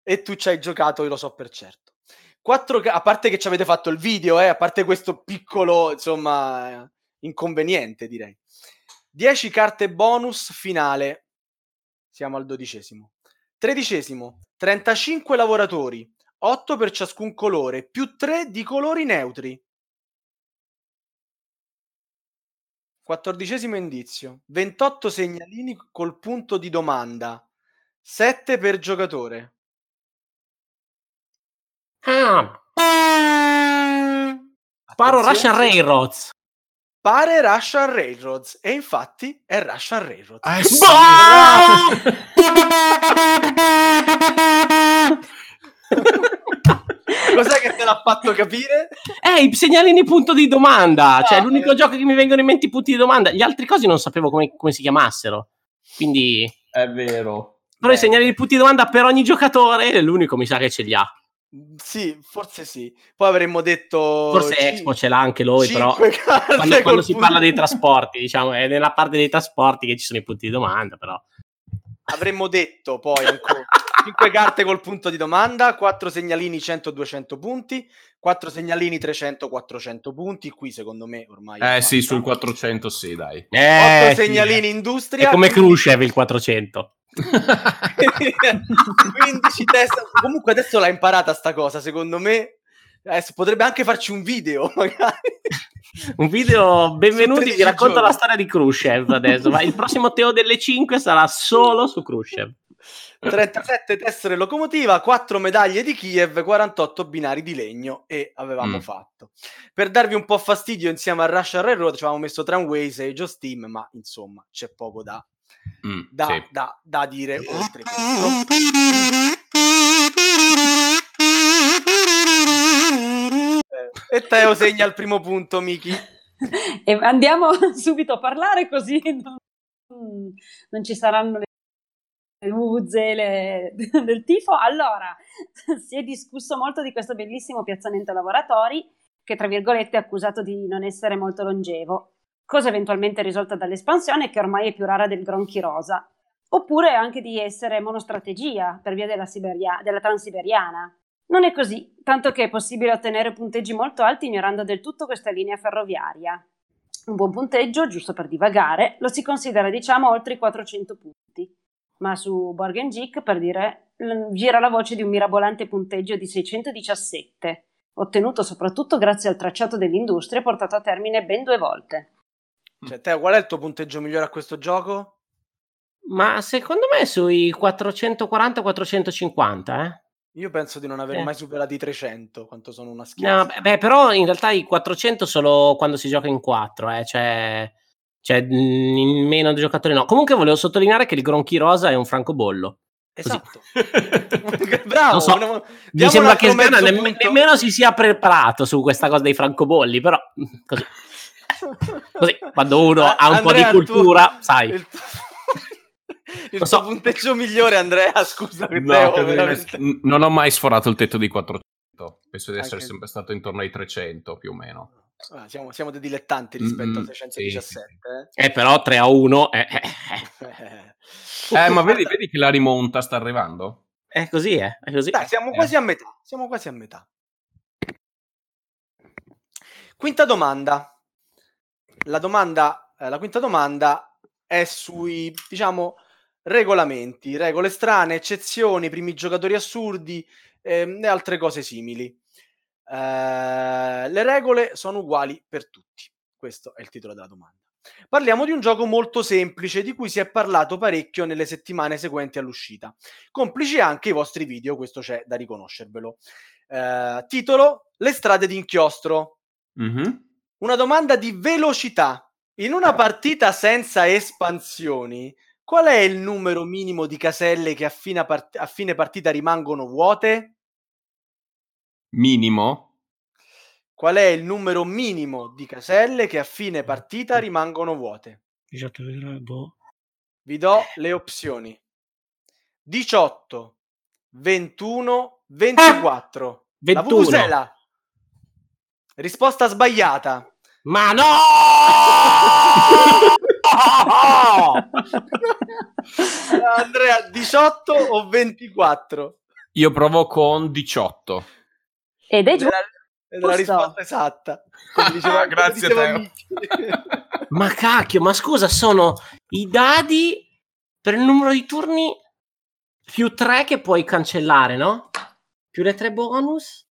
E tu ci hai giocato, io lo so per certo. quattro ca- a parte che ci avete fatto il video, eh, a parte questo piccolo, insomma... Eh, inconveniente, direi. dieci carte bonus finale. Siamo al dodicesimo. Tredicesimo. trentacinque lavoratori, otto per ciascun colore, più tre di colori neutri. Quattordicesimo indizio. ventotto segnalini col punto di domanda, sette per giocatore. Ah. Sparo Russian Railroads. Pare Russian Railroads, e infatti è Russian Railroads. Ah, sì. Cos'è che te l'ha fatto capire? Eh, i segnalini punto di domanda. Ah, cioè, è l'unico eh. gioco che mi vengono in mente i punti di domanda. Gli altri cosi non sapevo come, come si chiamassero. Quindi... È vero. Però Beh. i segnalini punti di domanda per ogni giocatore è l'unico, mi sa, che ce li ha. Sì, forse sì. Poi avremmo detto forse cin- Expo ce l'ha anche lui, però quando, quando si punto... parla dei trasporti, diciamo, è nella parte dei trasporti che ci sono i punti di domanda, però avremmo detto poi ancora cinque carte col punto di domanda, quattro segnalini cento duecento punti, quattro segnalini trecento quattrocento punti, qui secondo me ormai Eh sì, sul quattrocento sì, dai. Eh, otto sì, segnalini eh. industria. È come Khrushchev il quattrocento. quindici testa. Comunque adesso l'ha imparata sta cosa, secondo me adesso potrebbe anche farci un video, magari un video benvenuti vi racconto giorni. La storia di Khrushchev adesso. Ma il prossimo Teo delle cinque sarà solo su Khrushchev. trentasette tessere locomotiva, quattro medaglie di Kiev, quarantotto binari di legno. E avevamo mm. fatto, per darvi un po' fastidio, insieme a Russian Railroad ci avevamo messo Tramways e Just Team, ma insomma c'è poco da Mm, da, sì. da, da dire oltre questo. E Teo segna il primo punto, Miki. E andiamo subito a parlare, così non, non ci saranno le muzze le, del tifo. Allora, si è discusso molto di questo bellissimo piazzamento lavoratori che, tra virgolette, è accusato di non essere molto longevo, cosa eventualmente risolta dall'espansione che ormai è più rara del gronchi rosa, oppure anche di essere monostrategia per via della, Siberia, della transiberiana. Non è così, tanto che è possibile ottenere punteggi molto alti ignorando del tutto questa linea ferroviaria. Un buon punteggio, giusto per divagare, lo si considera, diciamo, oltre i quattrocento punti, ma su Board Game Geek, per dire, gira la voce di un mirabolante punteggio di seicentodiciassette, ottenuto soprattutto grazie al tracciato dell'industria portato a termine ben due volte. Cioè, te, qual è il tuo punteggio migliore a questo gioco? Ma secondo me sui quattrocentoquaranta quattrocentocinquanta, eh? Io penso di non aver eh. mai superato i trecento, quanto sono una schiena. No, beh, beh, però in realtà i quattrocento solo quando si gioca in quattro, eh? Cioè, cioè in meno di giocatori no. Comunque volevo sottolineare che il Gronchi Rosa è un francobollo. Esatto. Bravo. Non so, una, mi sembra che Sgana nemm- nemmeno si sia preparato su questa cosa dei francobolli, però così. Così, quando uno ah, ha un Andrea, po' di cultura, tu, sai. Il tuo, il tuo so. punteggio migliore, Andrea, scusa. No, Teo, veramente... Non ho mai sforato il tetto dei quattrocento. Penso di essere Anche... sempre stato intorno ai trecento, più o meno. Ah, siamo, siamo dei dilettanti rispetto mm, a seicentodiciassette. Sì. Eh. Eh, però tre a uno... Eh, eh, eh. eh ma vedi, vedi che la rimonta sta arrivando? È così, eh. È così. Dai, siamo eh. quasi a metà. Siamo quasi a metà. Quinta domanda. La domanda, eh, la quinta domanda è sui, diciamo, regolamenti, regole strane, eccezioni, primi giocatori assurdi ehm, e altre cose simili. Eh, le regole sono uguali per tutti. Questo è il titolo della domanda. Parliamo di un gioco molto semplice di cui si è parlato parecchio nelle settimane seguenti all'uscita. Complici anche i vostri video, questo c'è da riconoscervelo. Eh, titolo: Le strade d'inchiostro. Mm-hmm. Una domanda di velocità. In una partita senza espansioni, qual è il numero minimo di caselle che a fine, part- a fine partita rimangono vuote? Minimo? Qual è il numero minimo di caselle che a fine partita rimangono vuote? Vi do le opzioni. diciotto, ventuno, ventiquattro. ventuno. La Vuvuzela. Risposta sbagliata. Ma no! Andrea, diciotto o ventiquattro? Io provo con diciotto. Ed è giusto. È la risposta esatta. Diceva, grazie Teo. Ma cacchio, ma scusa, sono i dadi per il numero di turni più tre che puoi cancellare, no? Più le tre bonus.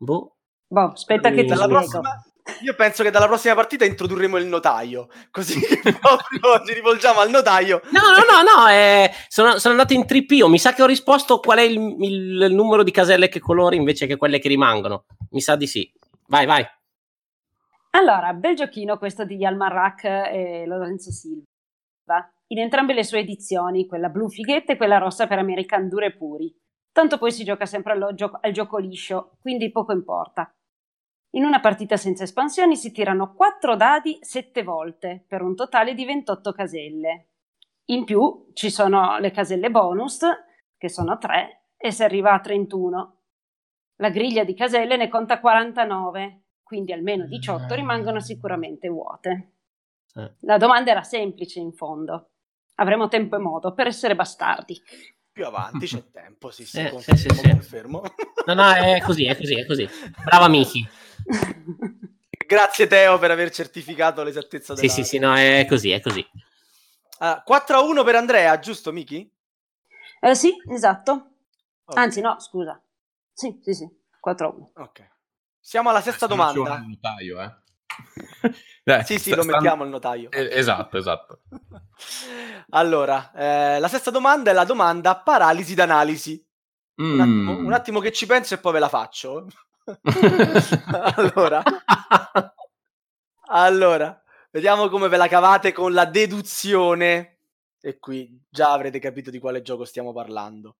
Boh. boh, aspetta che dalla prossima, io penso che dalla prossima partita introdurremo il notaio, così proprio ci rivolgiamo al notaio. No, no, no, no eh, sono, sono andato in tripio, mi sa che ho risposto qual è il, il, il numero di caselle che colori invece che quelle che rimangono, mi sa di sì. Vai, vai. Allora, bel giochino questo di Yalmarrak e Lorenzo Silva, in entrambe le sue edizioni, quella blu fighetta e quella rossa per American dure puri. Tanto poi si gioca sempre allo, gio- al gioco liscio, quindi poco importa. In una partita senza espansioni si tirano quattro dadi sette volte, per un totale di ventotto caselle. In più ci sono le caselle bonus, che sono tre, e si arriva a trentuno. La griglia di caselle ne conta quarantanove, quindi almeno diciotto rimangono sicuramente vuote. La domanda era semplice in fondo. Avremo tempo e modo per essere bastardi. Più avanti c'è tempo, sì, sì, eh, confermo, sì, sì, sì. confermo. No, no, è così, è così, è così. Brava Miki. Grazie Teo per aver certificato l'esattezza della... Sì, sì, sì, no, è così, è così. Uh, quattro a uno per Andrea, giusto Miki? Eh, sì, esatto. Okay. Anzi, no, scusa. Sì, sì, sì, quattro a uno. Ok. Siamo alla sesta eh, domanda. Il notaio, eh. Dai, sì, sì, st- lo mettiamo st- il notaio. Eh, esatto, esatto. Allora, eh, la sesta domanda è la domanda paralisi d'analisi. Mm. Un attimo, un attimo che ci penso e poi ve la faccio. allora, allora, vediamo come ve la cavate con la deduzione. E qui già avrete capito di quale gioco stiamo parlando.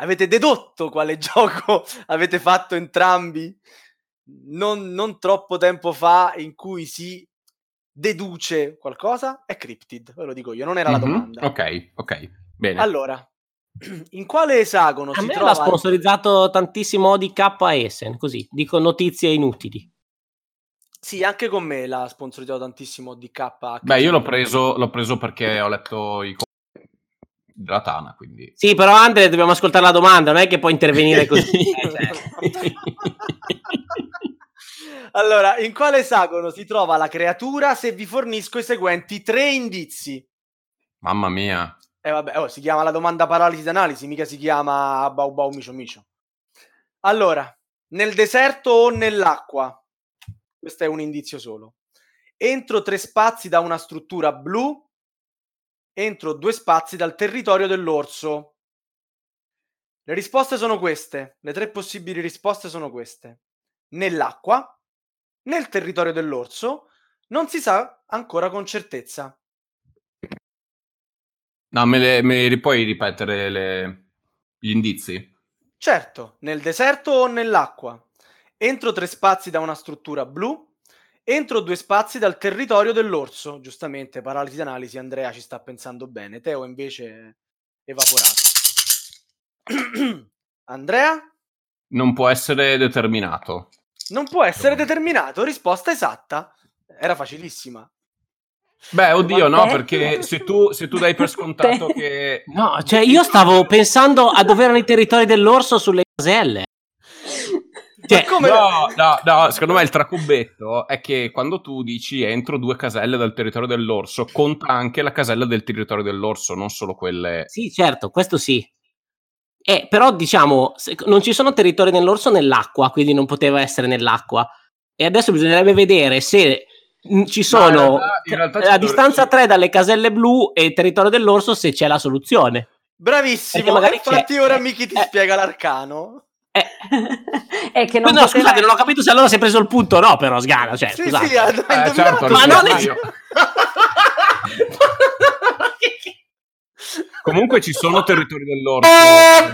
Avete dedotto quale gioco avete fatto entrambi? Non, non troppo tempo fa, in cui si deduce qualcosa, è Cryptid, ve lo dico io, non era mm-hmm. la domanda. Ok, ok, bene. Allora, in quale esagono a si me trova... l'ha sponsorizzato tantissimo O D K Essen, così, dico notizie inutili. Sì, anche con me l'ha sponsorizzato tantissimo O D K. Beh, io l'ho preso, l'ho preso perché ho letto i della Tana, quindi... Sì, però Andre, dobbiamo ascoltare la domanda, non è che può intervenire così. Allora, in quale esagono si trova la creatura se vi fornisco i seguenti tre indizi? Mamma mia. Eh vabbè, oh, si chiama la domanda paralisi d'analisi, mica si chiama bau bau micio micio. Allora, nel deserto o nell'acqua? Questo è un indizio solo. entro tre spazi da una struttura blu, entro due spazi dal territorio dell'orso. Le risposte sono queste, le tre possibili risposte sono queste: nell'acqua, nel territorio dell'orso, non si sa ancora con certezza. No, me le, me le puoi ripetere le, gli indizi? Certo, nel deserto o nell'acqua, entro tre spazi da una struttura blu, entro due spazi dal territorio dell'orso. Giustamente, paralisi d'analisi, Andrea ci sta pensando bene, Teo invece è evaporato. Andrea? Non può essere determinato. Non può essere determinato, risposta esatta. Era facilissima. Beh, oddio, no, perché se tu, se tu dai per scontato che... No, cioè io stavo pensando a dove erano i territori dell'orso sulle caselle. Cioè, come... No, no, no, secondo me il tracubetto è che quando tu dici entro due caselle dal territorio dell'orso, conta anche la casella del territorio dell'orso, non solo quelle... Sì, certo, questo sì. Eh, però diciamo, non ci sono territori nell'orso nell'acqua, quindi non poteva essere nell'acqua. E adesso bisognerebbe vedere se... ci sono la distanza tre dalle caselle blu e il territorio dell'orso, se c'è la soluzione. Bravissimo, infatti c'è. Ora Miki ti eh. spiega l'arcano eh. è che non no, poteva... Scusate, non ho capito se allora si è preso il punto o no, però Sgana, cioè, sì, scusate. Sì, eh, certo, ma non è... Comunque ci sono territori dell'orso eh.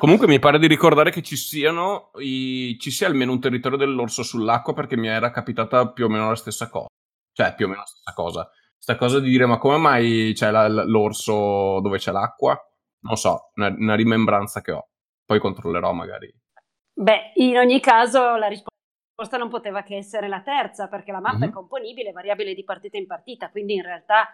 Comunque mi pare di ricordare che ci siano i... ci sia almeno un territorio dell'orso sull'acqua, perché mi era capitata più o meno la stessa cosa. Cioè, più o meno la stessa cosa. Sta cosa di dire, ma come mai c'è la, l'orso dove c'è l'acqua? Non so, una, una rimembranza che ho. Poi controllerò magari. Beh, in ogni caso la risposta non poteva che essere la terza, perché la mappa mm-hmm. è componibile, variabile di partita in partita, quindi in realtà...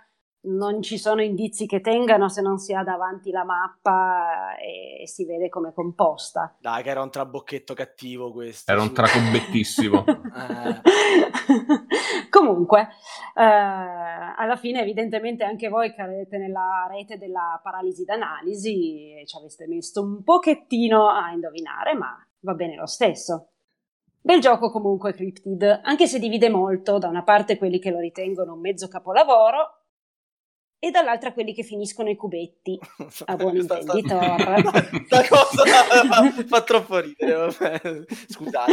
non ci sono indizi che tengano se non si ha davanti la mappa e si vede come è composta. Dai, che era un trabocchetto cattivo questo. Era un tracobettissimo. eh. Comunque, eh, alla fine evidentemente anche voi cadete nella rete della paralisi d'analisi e ci aveste messo un pochettino a indovinare, ma va bene lo stesso. Bel gioco comunque Cryptid, anche se divide molto, da una parte quelli che lo ritengono un mezzo capolavoro, e dall'altra quelli che finiscono i cubetti a buon intenditor. Questa cosa fa troppo ridere, vabbè. Scusate.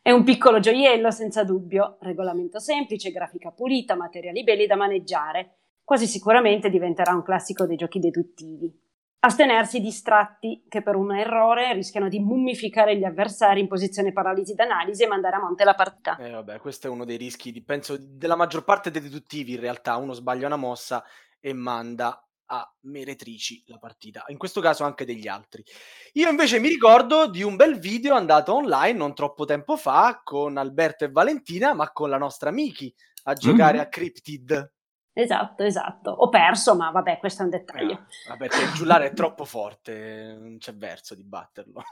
È un piccolo gioiello, senza dubbio. Regolamento semplice, grafica pulita, materiali belli da maneggiare. Quasi sicuramente diventerà un classico dei giochi deduttivi. Astenersi distratti, che per un errore rischiano di mummificare gli avversari in posizione paralisi d'analisi e mandare a monte la partita. Eh vabbè, questo è uno dei rischi, di, penso, della maggior parte dei deduttivi in realtà. Uno sbaglia una mossa e manda a meretrici la partita. In questo caso anche degli altri. Io invece mi ricordo di un bel video andato online non troppo tempo fa con Alberto e Valentina, ma con la nostra Miki, a giocare mm. a Cryptid. Esatto, esatto. Ho perso, ma vabbè, questo è un dettaglio. No, vabbè, perché il giullare è troppo forte, non c'è verso di batterlo.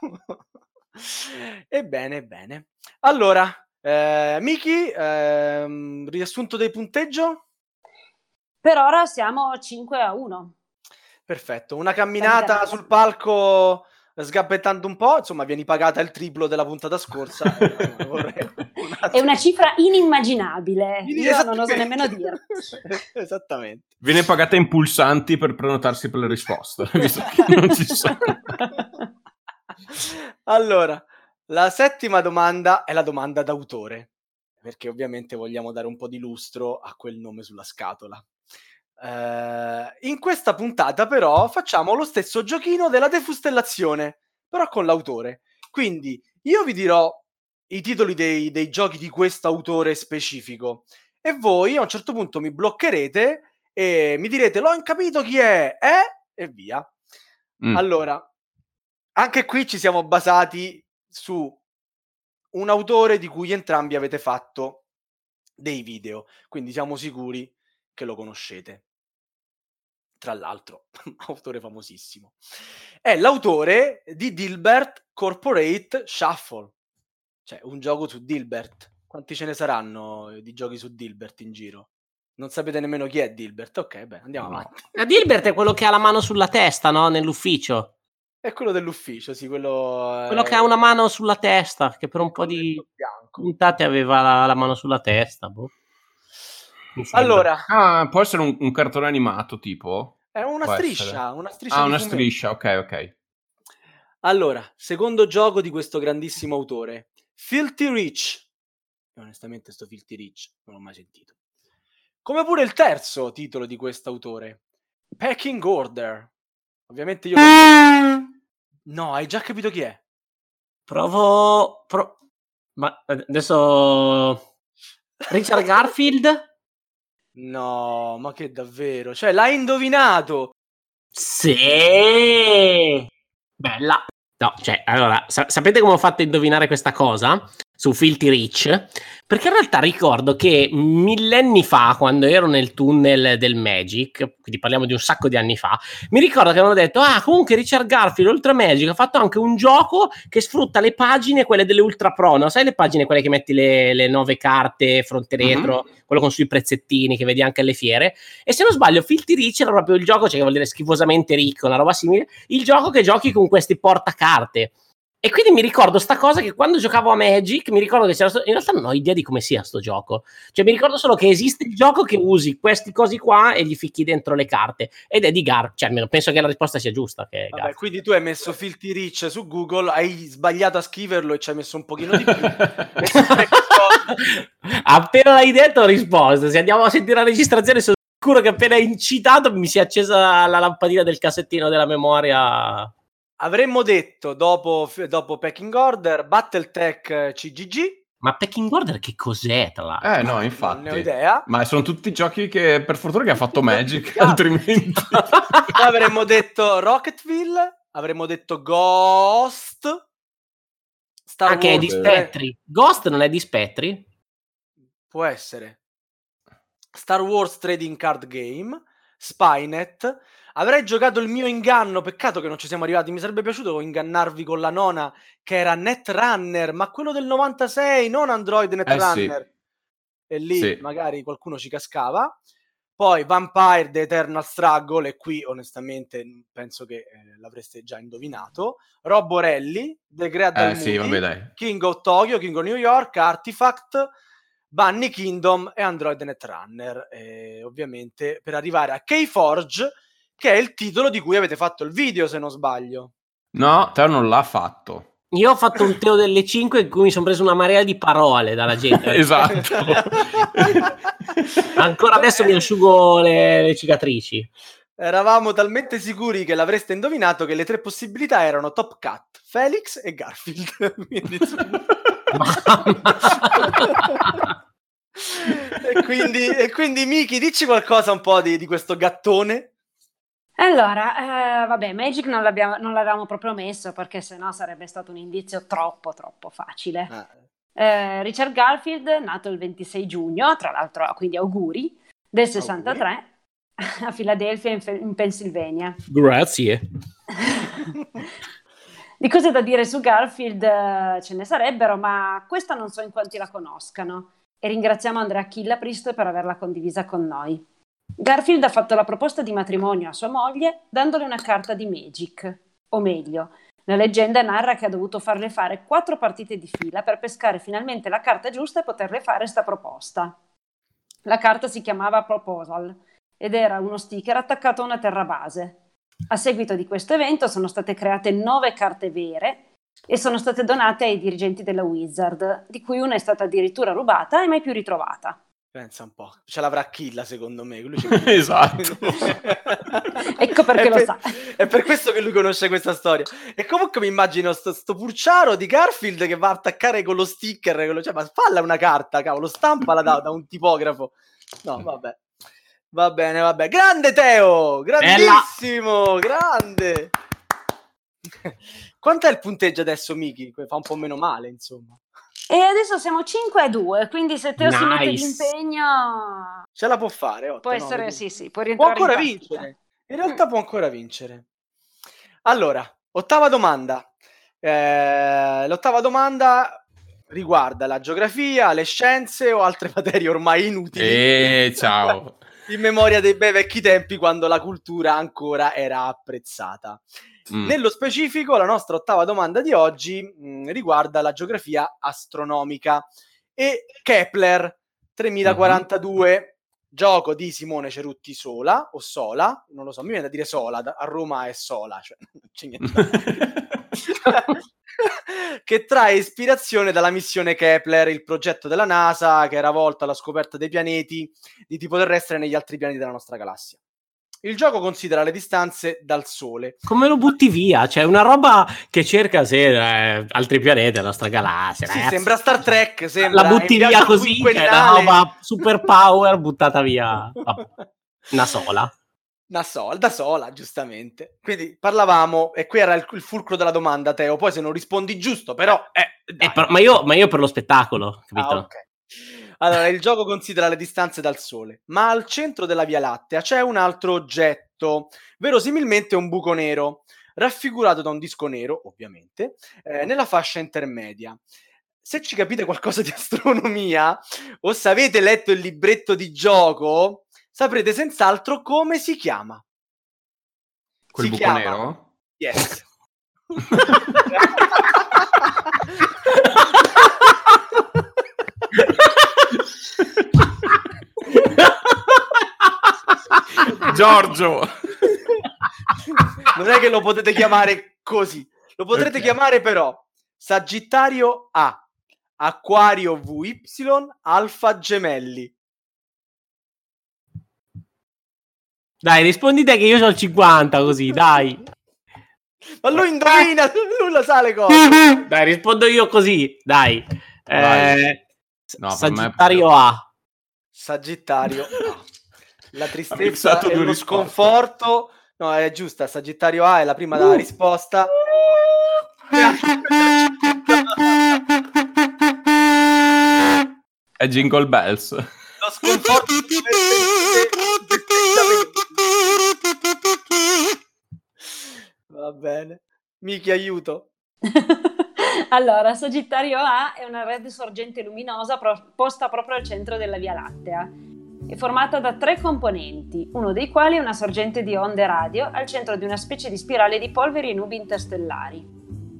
Ebbene, ebbene. Allora, eh, Miki, eh, riassunto del punteggio? Per ora siamo cinque a uno. Perfetto, una camminata sul palco sgabbettando un po', insomma, vieni pagata il triplo della puntata scorsa. eh, vorrei... È una cifra inimmaginabile, io non oso nemmeno dire. Esattamente. Viene pagata in pulsanti per prenotarsi per le risposte, visto che non ci sono. Allora, la settima domanda è la domanda d'autore, perché ovviamente vogliamo dare un po' di lustro a quel nome sulla scatola. Eh, in questa puntata però facciamo lo stesso giochino della defustellazione, però con l'autore. Quindi io vi dirò i titoli dei, dei giochi di quest'autore specifico e voi a un certo punto mi bloccherete e mi direte l'ho capito chi è eh? e via. mm. Allora, anche qui ci siamo basati su un autore di cui entrambi avete fatto dei video, quindi siamo sicuri che lo conoscete. Tra l'altro, autore famosissimo, è l'autore di Dilbert Corporate Shuffle. Cioè, un gioco su Dilbert. Quanti ce ne saranno di giochi su Dilbert in giro? Non sapete nemmeno chi è Dilbert? Ok, beh, andiamo no. avanti. Ma Dilbert è quello che ha la mano sulla testa, no? Nell'ufficio. È quello dell'ufficio, sì, quello... Quello è... che ha una mano sulla testa, che per un quello po' di... Bianco. puntate aveva la, la mano sulla testa, boh. Allora, ah, può essere un, un cartone animato tipo? È una può striscia, essere. una striscia. Ah, una fumetti. striscia, ok, ok. Allora, secondo gioco di questo grandissimo autore, Filthy Rich. Onestamente sto Filthy Rich non l'ho mai sentito. Come pure il terzo titolo di quest'autore, Packing Order. Ovviamente io ah! No, hai già capito chi è? Provo pro... Ma adesso Richard Garfield? No, ma che davvero? Cioè, l'hai indovinato? Sì! Bella! No, cioè, allora, sa- sapete come ho fatto a indovinare questa cosa? Su Filthy Rich? Perché in realtà ricordo che millenni fa, quando ero nel tunnel del Magic, quindi parliamo di un sacco di anni fa, mi ricordo che avevano detto, ah, comunque Richard Garfield, oltre a Magic, ha fatto anche un gioco che sfrutta le pagine, quelle delle Ultra Pro, no? Sai le pagine, quelle che metti le, le nove carte fronte retro, mm-hmm. quello con sui prezzettini che vedi anche alle fiere, e se non sbaglio Filthy Rich era proprio il gioco, cioè che vuol dire schifosamente ricco, una roba simile, il gioco che giochi con questi portacarte. E quindi mi ricordo sta cosa che quando giocavo a Magic, mi ricordo che c'era... In realtà non ho idea di come sia sto gioco. Cioè mi ricordo solo che esiste il gioco che usi questi cosi qua e gli ficchi dentro le carte. Ed è di Gar. Cioè almeno penso che la risposta sia giusta. Che Vabbè, quindi tu hai messo Filthy Rich su Google, hai sbagliato a scriverlo e ci hai messo un pochino di più. Appena l'hai detto ho risposto. Se andiamo a sentire la registrazione sono sicuro che appena incitato mi si è accesa la lampadina del cassettino della memoria... Avremmo detto, dopo, dopo Packing Order, Battletech C G G. Ma Packing Order che cos'è, tra l'altro? Eh, no, infatti. Non ne ho idea. Ma sono tutti giochi che, per fortuna, che ha fatto Magic, altrimenti... Poi avremmo detto Rocketville, avremmo detto Ghost. Star ah, World. Che è di Spettri. Ghost non è di Spettri? Può essere. Star Wars Trading Card Game, Spynet... Avrei giocato il mio inganno, peccato che non ci siamo arrivati, mi sarebbe piaciuto ingannarvi con la nona, che era Netrunner, ma quello del novantasei, non Android Netrunner. Eh sì. E lì sì. Magari qualcuno ci cascava. Poi Vampire The Eternal Struggle, e qui onestamente penso che eh, l'avreste già indovinato. Rob Borelli, The Great eh, sì, vabbè, dai. King of Tokyo, King of New York, Artifact... Bunny Kingdom e Android Netrunner, eh, ovviamente, per arrivare a Keyforge, che è il titolo di cui avete fatto il video, se non sbaglio. No, Teo non l'ha fatto. Io ho fatto un Teo delle cinque in cui mi sono preso una marea di parole dalla gente. Esatto. Ancora adesso mi asciugo le, le cicatrici. Eravamo talmente sicuri che l'avreste indovinato che le tre possibilità erano Top Cat, Felix e Garfield. Quindi... e, quindi, e quindi Miki, dici qualcosa un po' di, di questo gattone. Allora, eh, vabbè, Magic non, l'abbiamo, non l'avevamo proprio messo perché sennò sarebbe stato un indizio troppo troppo facile. ah. eh, Richard Garfield, nato il ventisei giugno, tra l'altro, quindi auguri, del sessantatré, auguri. A Filadelfia in, in Pennsylvania. Grazie. Di cose da dire su Garfield eh, ce ne sarebbero, ma questa non so in quanti la conoscano, e ringraziamo Andrea Chillapristo per averla condivisa con noi. Garfield ha fatto la proposta di matrimonio a sua moglie dandole una carta di Magic, o meglio, la leggenda narra che ha dovuto farle fare quattro partite di fila per pescare finalmente la carta giusta e poterle fare sta proposta. La carta si chiamava Proposal ed era uno sticker attaccato a una terra base. A seguito di questo evento sono state create nove carte vere e sono state donate ai dirigenti della Wizard, di cui una è stata addirittura rubata e mai più ritrovata. Pensa un po', ce l'avrà Killa secondo me. Lui esatto. Ecco perché è lo per, sa. È per questo che lui conosce questa storia. E comunque mi immagino sto, sto purciaro di Garfield che va a attaccare con lo sticker, con lo, cioè, ma falla una carta, cavolo, stampala da, da un tipografo. No, vabbè. Va bene, vabbè. Grande Teo! Grandissimo! Bella. Grande! Quanto è il punteggio adesso, Miki? Fa un po' meno male, insomma. E adesso siamo cinque a due, quindi se Teo nice. si mette d'impegno... Ce la può fare. otto, può essere, nove, sì, sì. Può, può ancora in vincere. In realtà mm. può ancora vincere. Allora, ottava domanda. Eh, l'ottava domanda... riguarda la geografia, le scienze o altre materie ormai inutili. Eh, ciao. in memoria dei bei vecchi tempi, quando la cultura ancora era apprezzata. Mm. Nello specifico, la nostra ottava domanda di oggi mh, riguarda la geografia astronomica e Kepler tremilaquarantadue, mm-hmm. gioco di Simone Cerutti Sola, o Sola, non lo so, mi viene da dire Sola, da, a Roma è Sola, cioè non c'è niente. Che trae ispirazione dalla missione Kepler, il progetto della NASA che era volto alla scoperta dei pianeti di tipo terrestre negli altri pianeti della nostra galassia. Il gioco considera le distanze dal Sole. Come lo butti via? Cioè, una roba che cerca se, eh, altri pianeti della nostra galassia. Sì, sembra Star Trek, sembra. La butti via così, è una roba super power buttata via. Una sola. Da sola, da sola, giustamente. Quindi parlavamo, e qui era il, il fulcro della domanda, Teo. Poi se non rispondi giusto, però... Eh, eh, per, ma, io, ma io per lo spettacolo, capito? Ah, okay. Allora, il gioco considera le distanze dal Sole, ma al centro della Via Lattea c'è un altro oggetto, verosimilmente un buco nero, raffigurato da un disco nero, ovviamente, eh, nella fascia intermedia. Se ci capite qualcosa di astronomia, o se avete letto il libretto di gioco... saprete senz'altro come si chiama. Quel si buco chiama... nero? Yes. Giorgio! Non è che lo potete chiamare così. Lo potrete okay. chiamare però Sagittario A, Acquario V Y, Alfa Gemelli. Dai, rispondite che io c'ho il cinquanta, così, dai. Ma lui indovina, lui lo sa le cose. Dai, rispondo io così, dai. Eh, no, Sagittario proprio... A. Sagittario A. La tristezza e lo risposte. Sconforto. No, è giusta, Sagittario A è la prima uh. della risposta. È Jingle Bells. Lo sconforto... Va bene, Miki, aiuto. Allora, Sagittario A è una rete sorgente luminosa pro- posta proprio al centro della Via Lattea. È formata da tre componenti, uno dei quali è una sorgente di onde radio al centro di una specie di spirale di polveri e nubi interstellari.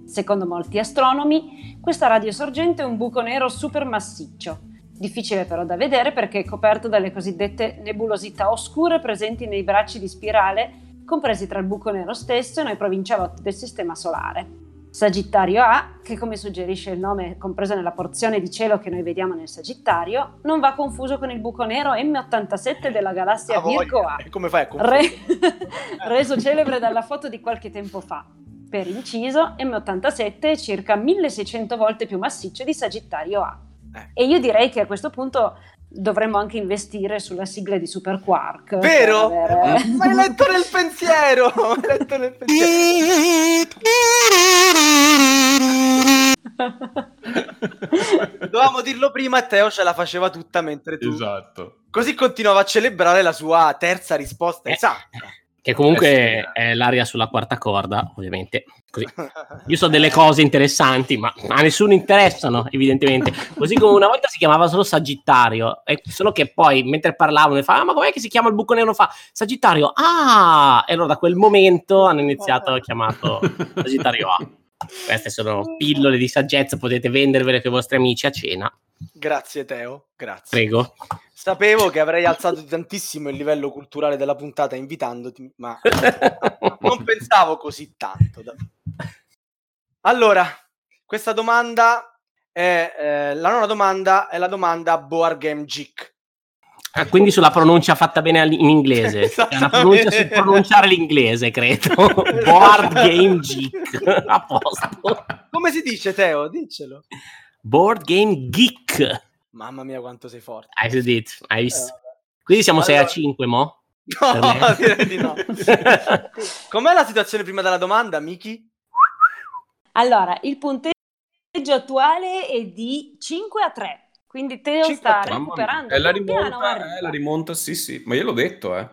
Secondo molti astronomi, questa radiosorgente è un buco nero supermassiccio, difficile però da vedere perché è coperto dalle cosiddette nebulosità oscure presenti nei bracci di spirale compresi tra il buco nero stesso e noi provincialotti del Sistema Solare. Sagittario A, che come suggerisce il nome è compreso nella porzione di cielo che noi vediamo nel Sagittario, non va confuso con il buco nero emme ottantasette della galassia ah, Virgo A, come fai a Re- reso celebre dalla foto di qualche tempo fa. Per inciso, emme ottantasette è circa milleseicento volte più massiccio di Sagittario A. Eh. E io direi che a questo punto... dovremmo anche investire sulla sigla di Super Quark. Vero? Avere... Ma hai letto nel pensiero! Ma hai letto nel pensiero! Dovevamo dirlo prima, Teo ce la faceva tutta mentre tu... Esatto. Così continuava a celebrare la sua terza risposta esatta. Che comunque è l'aria sulla quarta corda, ovviamente. Così. Io so delle cose interessanti, ma a nessuno interessano, evidentemente. Così come una volta si chiamava solo Sagittario, e solo che poi, mentre parlavano, mi fa, ah, ma com'è che si chiama il buco nero? Fa Sagittario, ah! E allora da quel momento hanno iniziato a chiamarlo Sagittario A. Queste sono pillole di saggezza, potete vendervele con i vostri amici a cena. Grazie Teo, grazie. Prego. Sapevo che avrei alzato tantissimo il livello culturale della puntata invitandoti, ma non pensavo così tanto. Allora, questa domanda è eh, la nona domanda è la domanda Board Game Geek. Ah, quindi sulla pronuncia fatta bene in inglese. È una pronuncia su pronunciare l'inglese, credo. Board Game Geek. A posto. Come si dice Teo? Diccelo. Board Game Geek. Mamma mia quanto sei forte. Hai sentito? Hai visto? Quindi siamo allora... sei a cinque mo? No, direi di no. Com'è la situazione prima della domanda, Miki? Allora, il punteggio attuale è di cinque a tre. Quindi Teo sta recuperando. È la rimonta, è la rimonta, sì, sì. Ma io l'ho detto, eh.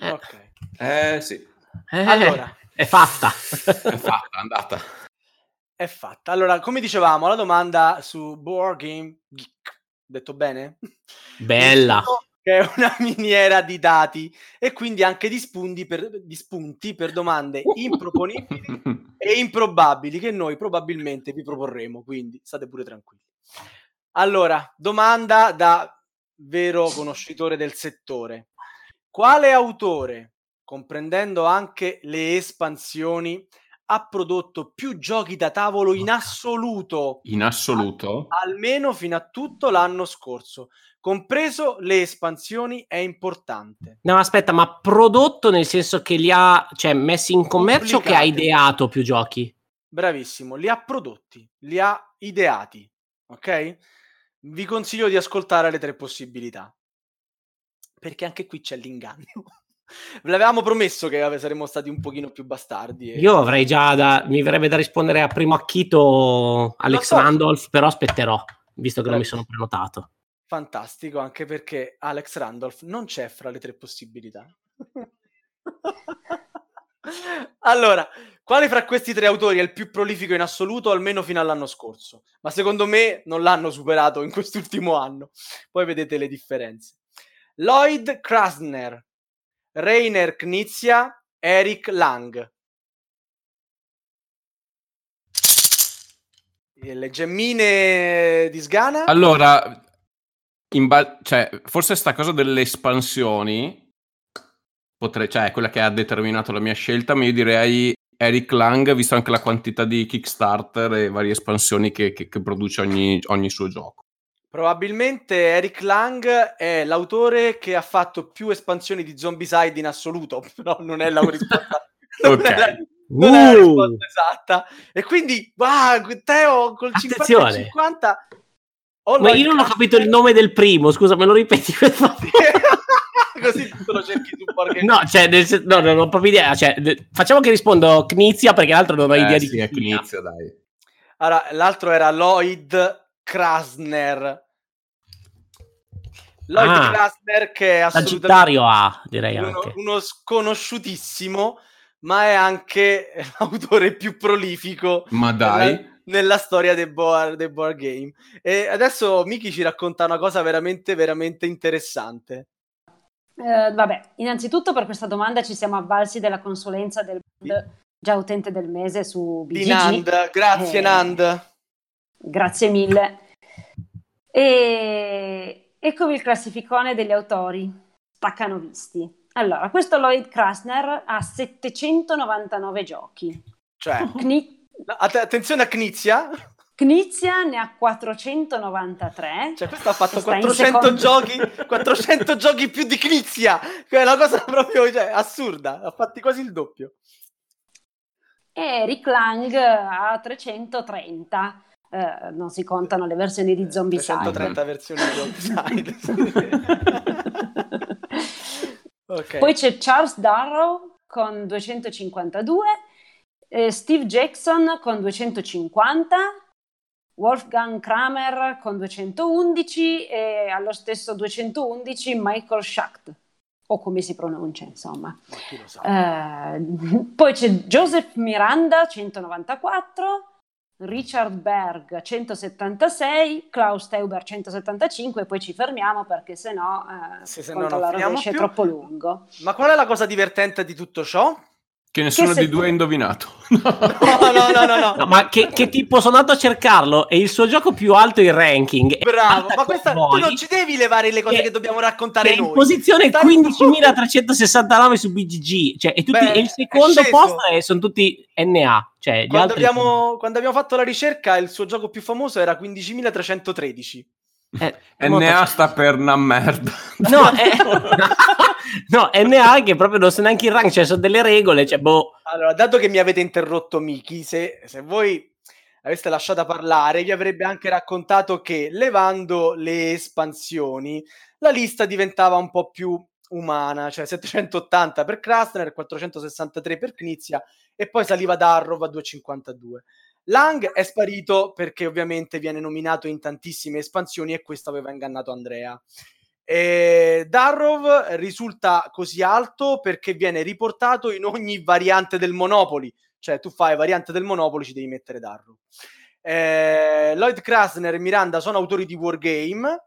eh. Ok. Eh, sì. Eh, allora. È fatta. È fatta, è andata. È fatta. Allora, come dicevamo, la domanda su Board Game Geek, detto bene? Bella. che è una miniera di dati e quindi anche di spunti per, di spunti per domande improponibili e improbabili che noi probabilmente vi proporremo, quindi state pure tranquilli. Allora, domanda da vero conoscitore del settore: quale autore, comprendendo anche le espansioni, ha prodotto più giochi da tavolo in assoluto? In assoluto? A, almeno fino a tutto l'anno scorso, compreso le espansioni, è importante. No, aspetta, ma prodotto nel senso che li ha, cioè, messi in commercio, che ha ideato più giochi? Bravissimo, li ha prodotti, li ha ideati, ok? Vi consiglio di ascoltare le tre possibilità, perché anche qui c'è l'inganno. Ve l'avevamo promesso che saremmo stati un pochino più bastardi. E... Io avrei già da... mi verrebbe da rispondere a primo acchito Alex so. Randolph, però aspetterò, visto che non mi sono prenotato. Fantastico, anche perché Alex Randolph non c'è fra le tre possibilità. Allora, quale fra questi tre autori è il più prolifico in assoluto, almeno fino all'anno scorso? Ma secondo me non l'hanno superato in quest'ultimo anno. Poi vedete le differenze. Lloyd Krasner, Rainer Knizia, Eric Lang. E le gemmine di Sgana? Allora, in ba- cioè, forse sta cosa delle espansioni, potrei, cioè, quella che ha determinato la mia scelta, ma io direi Eric Lang, visto anche la quantità di Kickstarter e varie espansioni che, che, che produce ogni, ogni suo gioco. Probabilmente Eric Lang è l'autore che ha fatto più espansioni di Zombicide in assoluto, però non è la risposta, non okay. è la, non uh. è la risposta esatta. E quindi, wow, Teo col cinquanta cinquanta... Oh, ma io non ho capito il nome del primo, scusa, me lo ripeti? Così tu lo cerchi tu, perché... No, cioè, nel sen- no, non ho proprio idea. Cioè, de- facciamo che rispondo Knizia, perché l'altro non ho eh, idea sì, di Knizia, dai. Allora, l'altro era Lloyd... Krasner Lloyd ah, Krasner, che è assolutamente ha, direi uno, anche. uno sconosciutissimo, ma è anche l'autore più prolifico ma dai. Nella, nella storia dei board, dei board game. E adesso Miki ci racconta una cosa veramente veramente interessante. Eh, vabbè, innanzitutto per questa domanda ci siamo avvalsi della consulenza del board già utente del mese su B G G. Di Nand, grazie eh. Nand. Grazie mille. E... Eccovi il classificone degli autori staccanovisti. Allora, questo Lloyd Krasner ha settecentonovantanove giochi. Cioè, Kni... Att- attenzione a Knizia. Knizia ne ha quattrocentonovantatré. Cioè, questo ha fatto quattrocento giochi, quattrocento giochi più di Knizia. Che è una cosa proprio, cioè, assurda. Ha fatti quasi il doppio. E Eric Lang ha trecentotrenta. Eh, non si contano le versioni di Zombicide. centotrenta versioni di Zombicide. Okay. Poi c'è Charles Darrow con duecentocinquantadue, eh, Steve Jackson con duecentocinquanta, Wolfgang Kramer con duecentoundici e allo stesso duecentoundici Michael Schacht, o come si pronuncia, insomma. Eh, poi c'è Joseph Miranda centonovantaquattro, Richard Berg centosettantasei, Klaus Teuber centosettantacinque, e poi ci fermiamo perché sennò eh, se se no la rovescia è troppo lungo. Ma qual è la cosa divertente di tutto ciò? Che nessuno che se... dei due ha indovinato. No, no, no, no, no, no. No, ma che, che tipo, sono andato a cercarlo e il suo gioco più alto in ranking. Bravo, ma questa voi, tu non ci devi levare le cose che, che dobbiamo raccontare che noi. In posizione quindicimilatrecentosessantanove su B G G, cioè, e, tutti, beh, e il secondo posto è, sono tutti N A. Cioè, quando, abbiamo, quando abbiamo fatto la ricerca il suo gioco più famoso era quindicimilatrecentotredici. Eh, N A sta per una merda. No, è... no, N A che proprio non so neanche il rank, cioè sono delle regole, cioè, boh. Allora, dato che mi avete interrotto, Miki, se, se voi aveste lasciato parlare, vi avrebbe anche raccontato che levando le espansioni la lista diventava un po' più umana, cioè settecentottanta per Krasner, quattrocentosessantatré per Knizia e poi saliva Darrow a duecentocinquantadue. Lang è sparito perché ovviamente viene nominato in tantissime espansioni e questo aveva ingannato Andrea. E Darrow risulta così alto perché viene riportato in ogni variante del Monopoly, cioè tu fai variante del Monopoly, ci devi mettere Darrow. E Lloyd Krasner e Miranda sono autori di Wargame,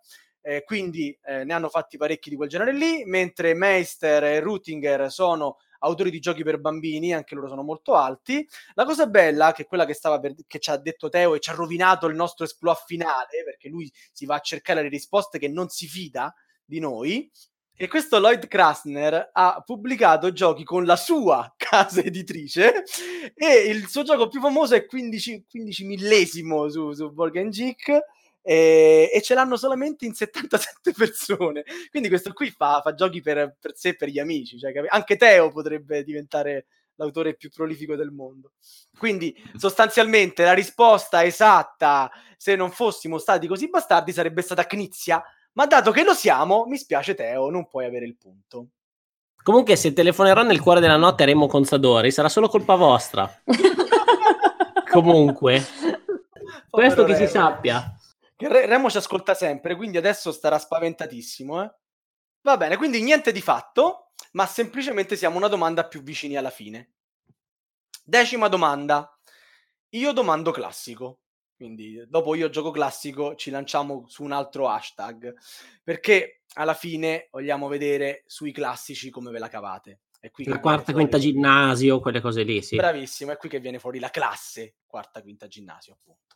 eh, quindi eh, ne hanno fatti parecchi di quel genere lì, mentre Meister e Rutinger sono autori di giochi per bambini, anche loro sono molto alti. La cosa bella, che è quella che stava per, che ci ha detto Teo e ci ha rovinato il nostro exploit finale, perché lui si va a cercare le risposte che non si fida di noi, e questo Lloyd Krasner ha pubblicato giochi con la sua casa editrice, e il suo gioco più famoso è quindici millesimo su, su Board Game Geek, e, e ce l'hanno solamente in settantasette persone, quindi questo qui fa, fa giochi per, per sé e per gli amici, cioè, cap- anche Teo potrebbe diventare l'autore più prolifico del mondo. Quindi sostanzialmente la risposta esatta, se non fossimo stati così bastardi, sarebbe stata Knizia, ma dato che lo siamo, mi spiace Teo, non puoi avere il punto. Comunque se telefonerà nel cuore della notte Remo Consadori, sarà solo colpa vostra. Comunque, povero questo che Remo. Si sappia. Che Re- Remo ci ascolta sempre, quindi adesso starà spaventatissimo. Eh? Va bene, quindi niente di fatto, ma semplicemente siamo una domanda più vicini alla fine. Decima domanda. Io domando classico. Quindi dopo io gioco classico ci lanciamo su un altro hashtag, perché alla fine vogliamo vedere sui classici come ve la cavate. È qui la quarta, quinta fuori... ginnasio, quelle cose lì, sì. Bravissimo, è qui che viene fuori la classe quarta, quinta ginnasio, appunto.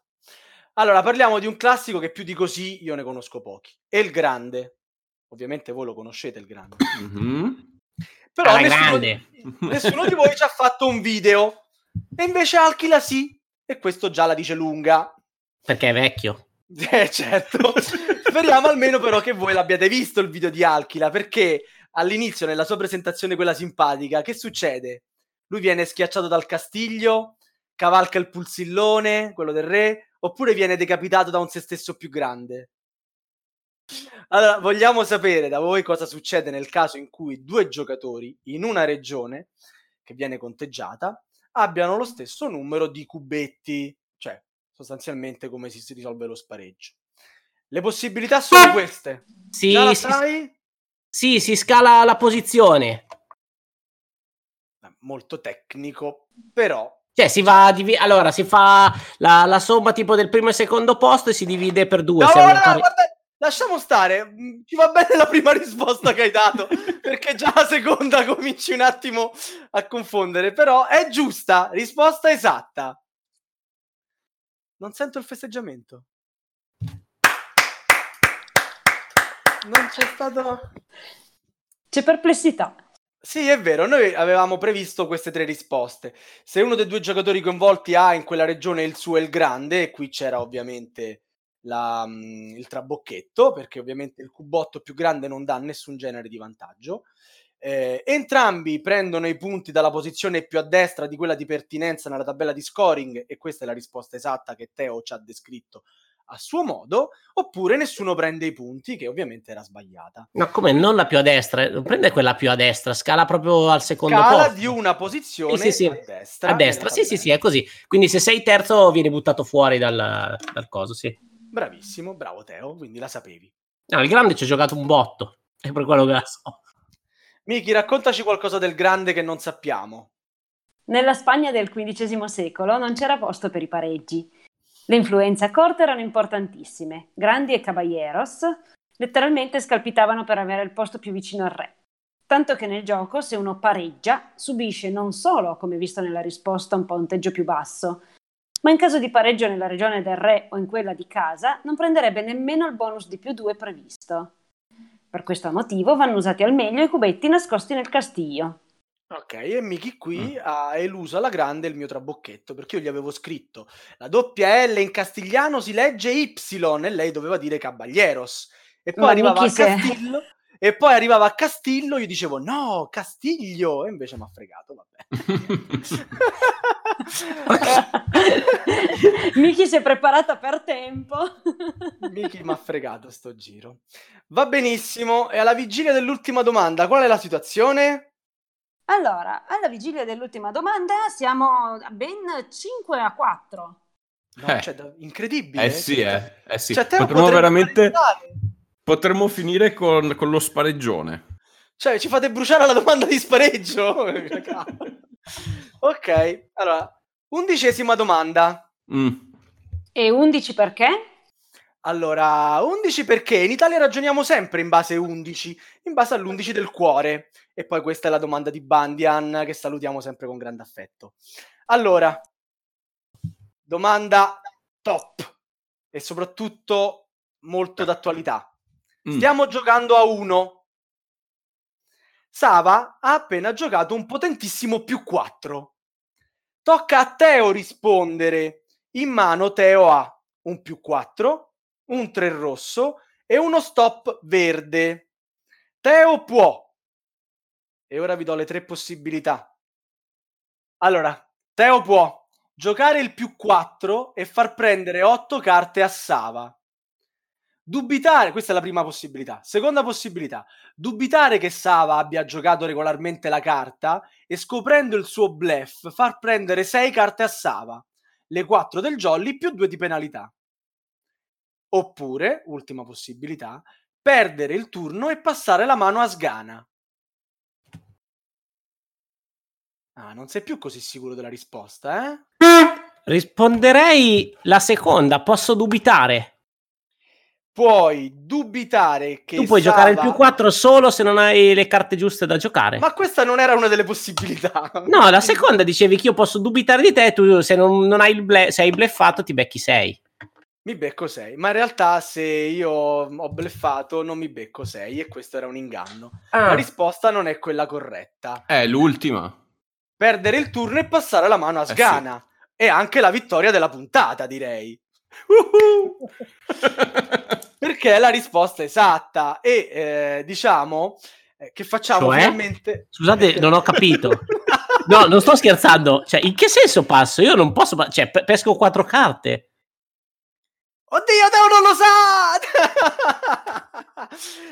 Allora, parliamo di un classico che più di così io ne conosco pochi. È il grande. Ovviamente voi lo conoscete il grande. Mm-hmm. Però ah, nessuno, grande. Nessuno di voi ci ha fatto un video. E invece Alchila sì. E questo già la dice lunga. Perché è vecchio. Eh, certo. Speriamo almeno però che voi l'abbiate visto il video di Alchila, perché all'inizio, nella sua presentazione, quella simpatica, che succede? Lui viene schiacciato dal castiglio, cavalca il pulsillone, quello del re, oppure viene decapitato da un se stesso più grande? Allora, vogliamo sapere da voi cosa succede nel caso in cui due giocatori in una regione, che viene conteggiata, abbiano lo stesso numero di cubetti, cioè sostanzialmente come si risolve lo spareggio. Le possibilità sono queste. Sì, la si, sai? Sì, si scala la posizione. Molto tecnico, però. Cioè si va a divi- allora si fa la, la somma tipo del primo e secondo posto e si divide per due. No, no, no, pari- guarda, lasciamo stare, ti va bene la prima risposta che hai dato, perché già la seconda cominci un attimo a confondere, però è giusta, risposta esatta. Non sento il festeggiamento. Non c'è stato... C'è perplessità. Sì, è vero, noi avevamo previsto queste tre risposte. Se uno dei due giocatori coinvolti ha in quella regione il suo e il grande, e qui c'era ovviamente... La, um, il trabocchetto, perché ovviamente il cubotto più grande non dà nessun genere di vantaggio, eh, entrambi prendono i punti dalla posizione più a destra di quella di pertinenza nella tabella di scoring, e questa è la risposta esatta che Teo ci ha descritto a suo modo, oppure nessuno prende i punti, che ovviamente era sbagliata. No, come non la più a destra, non prende quella più a destra, scala proprio al secondo scala posto. Scala di una posizione sì, sì, sì. a destra. A destra, sì, sì, sì, è così. Quindi se sei terzo viene buttato fuori dal, dal coso, sì. Bravissimo, bravo Teo, quindi la sapevi. No, il grande ci ha giocato un botto, è per quello che la so. Miki, raccontaci qualcosa del grande che non sappiamo. Nella Spagna del quindicesimo secolo non c'era posto per i pareggi. Le influenze a corte erano importantissime. Grandi e caballeros letteralmente scalpitavano per avere il posto più vicino al re. Tanto che nel gioco, se uno pareggia, subisce non solo, come visto nella risposta, un punteggio più basso, ma in caso di pareggio nella regione del re o in quella di casa, non prenderebbe nemmeno il bonus di più due previsto. Per questo motivo vanno usati al meglio i cubetti nascosti nel castiglio. Ok, e Miki qui mm. ha eluso alla grande il mio trabocchetto, perché io gli avevo scritto la doppia L in castigliano si legge Y e lei doveva dire caballeros. E poi ma arrivava a Castillo... E poi arrivava a Castillo, io dicevo no, Castiglio, e invece mi ha fregato, vabbè. Miki si è preparata per tempo. Miki mi ha fregato sto giro. Va benissimo, e alla vigilia dell'ultima domanda, qual è la situazione? Allora, alla vigilia dell'ultima domanda siamo a ben cinque a quattro. No, eh. Cioè, incredibile. Eh sì, eh. eh sì. Cioè, potremmo veramente... Realizzare. Potremmo finire con, con lo spareggione. Cioè, ci fate bruciare alla domanda di spareggio? Ok, allora, undicesima domanda. Mm. E undici perché? Allora, undici perché? In Italia ragioniamo sempre in base undici, in base all'undici del cuore. E poi questa è la domanda di Bandian, che salutiamo sempre con grande affetto. Allora, domanda top e soprattutto molto d'attualità. Mm. Stiamo giocando a uno. Sava ha appena giocato un potentissimo più quattro. Tocca a Teo rispondere. In mano Teo ha un più quattro, un tre rosso e uno stop verde. Teo può... E ora vi do le tre possibilità. Allora, Teo può giocare il più quattro e far prendere otto carte a Sava. Dubitare, questa è la prima possibilità. Seconda possibilità, dubitare che Sava abbia giocato regolarmente la carta e scoprendo il suo bluff far prendere sei carte a Sava, le quattro del jolly più due di penalità. Oppure, ultima possibilità, perdere il turno e passare la mano a Sgana. Ah, non sei più così sicuro della risposta, eh? Risponderei la seconda, posso dubitare. Puoi dubitare che tu puoi Sava... giocare il più quattro solo se non hai le carte giuste da giocare. Ma questa non era una delle possibilità. No, la seconda dicevi che io posso dubitare di te, tu se non, non hai il ble... se hai bleffato ti becchi sei. Mi becco sei, ma in realtà se io ho bleffato non mi becco sei e questo era un inganno. Ah. La risposta non è quella corretta. È l'ultima. Perdere il turno e passare la mano a Sgana. Eh sì. E anche la vittoria della puntata, direi. Uh-huh. Perché è la risposta esatta e eh, diciamo eh, che facciamo cioè? Finalmente... Scusate, non ho capito. No, non sto scherzando. Cioè, in che senso passo? Io non posso... Cioè, pesco quattro carte. Oddio, Teo non lo sa!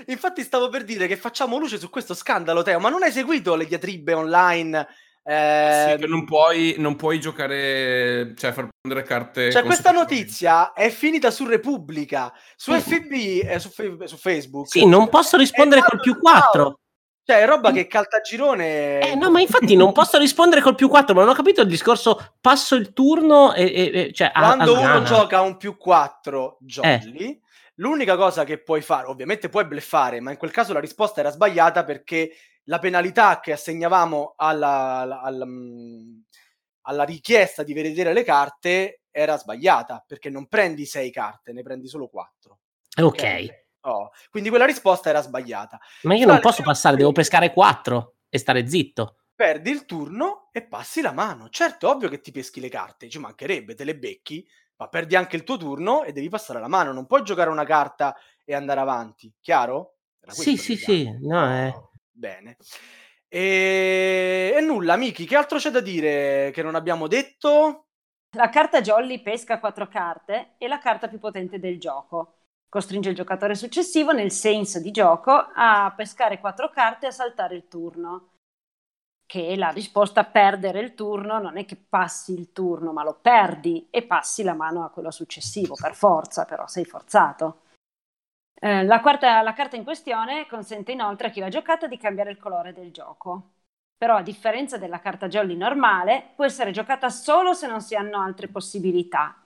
Infatti stavo per dire che facciamo luce su questo scandalo, Teo, ma non hai seguito le diatribe online... Eh, sì, che non puoi, non puoi giocare, cioè far prendere carte. Cioè, questa notizia è finita su Repubblica, su F B, eh, su, fe- su Facebook. Sì, non posso rispondere eh, col più quattro. No. Cioè, è roba che Caltagirone. Eh, no, ma infatti non posso rispondere col più quattro, ma non ho capito il discorso. Passo il turno e. e, e cioè, quando a, a uno gioca un più quattro jolly. Eh. L'unica cosa che puoi fare, ovviamente puoi bleffare, ma in quel caso la risposta era sbagliata perché la penalità che assegnavamo alla, alla, alla, alla richiesta di vedere le carte era sbagliata, perché non prendi sei carte, ne prendi solo quattro. Ok. okay. Oh. Quindi quella risposta era sbagliata. Ma io Tra non posso passare, prima... devo pescare quattro e stare zitto. Perdi il turno e passi la mano. Certo, ovvio che ti peschi le carte, ci mancherebbe, te le becchi. Ma perdi anche il tuo turno e devi passare la mano. Non puoi giocare una carta e andare avanti, chiaro? Sì, sì, sì. No, eh. Bene. E... e nulla, Miki, che altro c'è da dire che non abbiamo detto? La carta Jolly pesca quattro carte e la carta più potente del gioco. Costringe il giocatore successivo, nel senso di gioco, a pescare quattro carte e a saltare il turno. Che la risposta perdere il turno non è che passi il turno, ma lo perdi e passi la mano a quello successivo, per forza, però sei forzato. Eh, la, quarta, la carta in questione consente inoltre a chi l'ha giocata di cambiare il colore del gioco. Però a differenza della carta jolly normale, può essere giocata solo se non si hanno altre possibilità.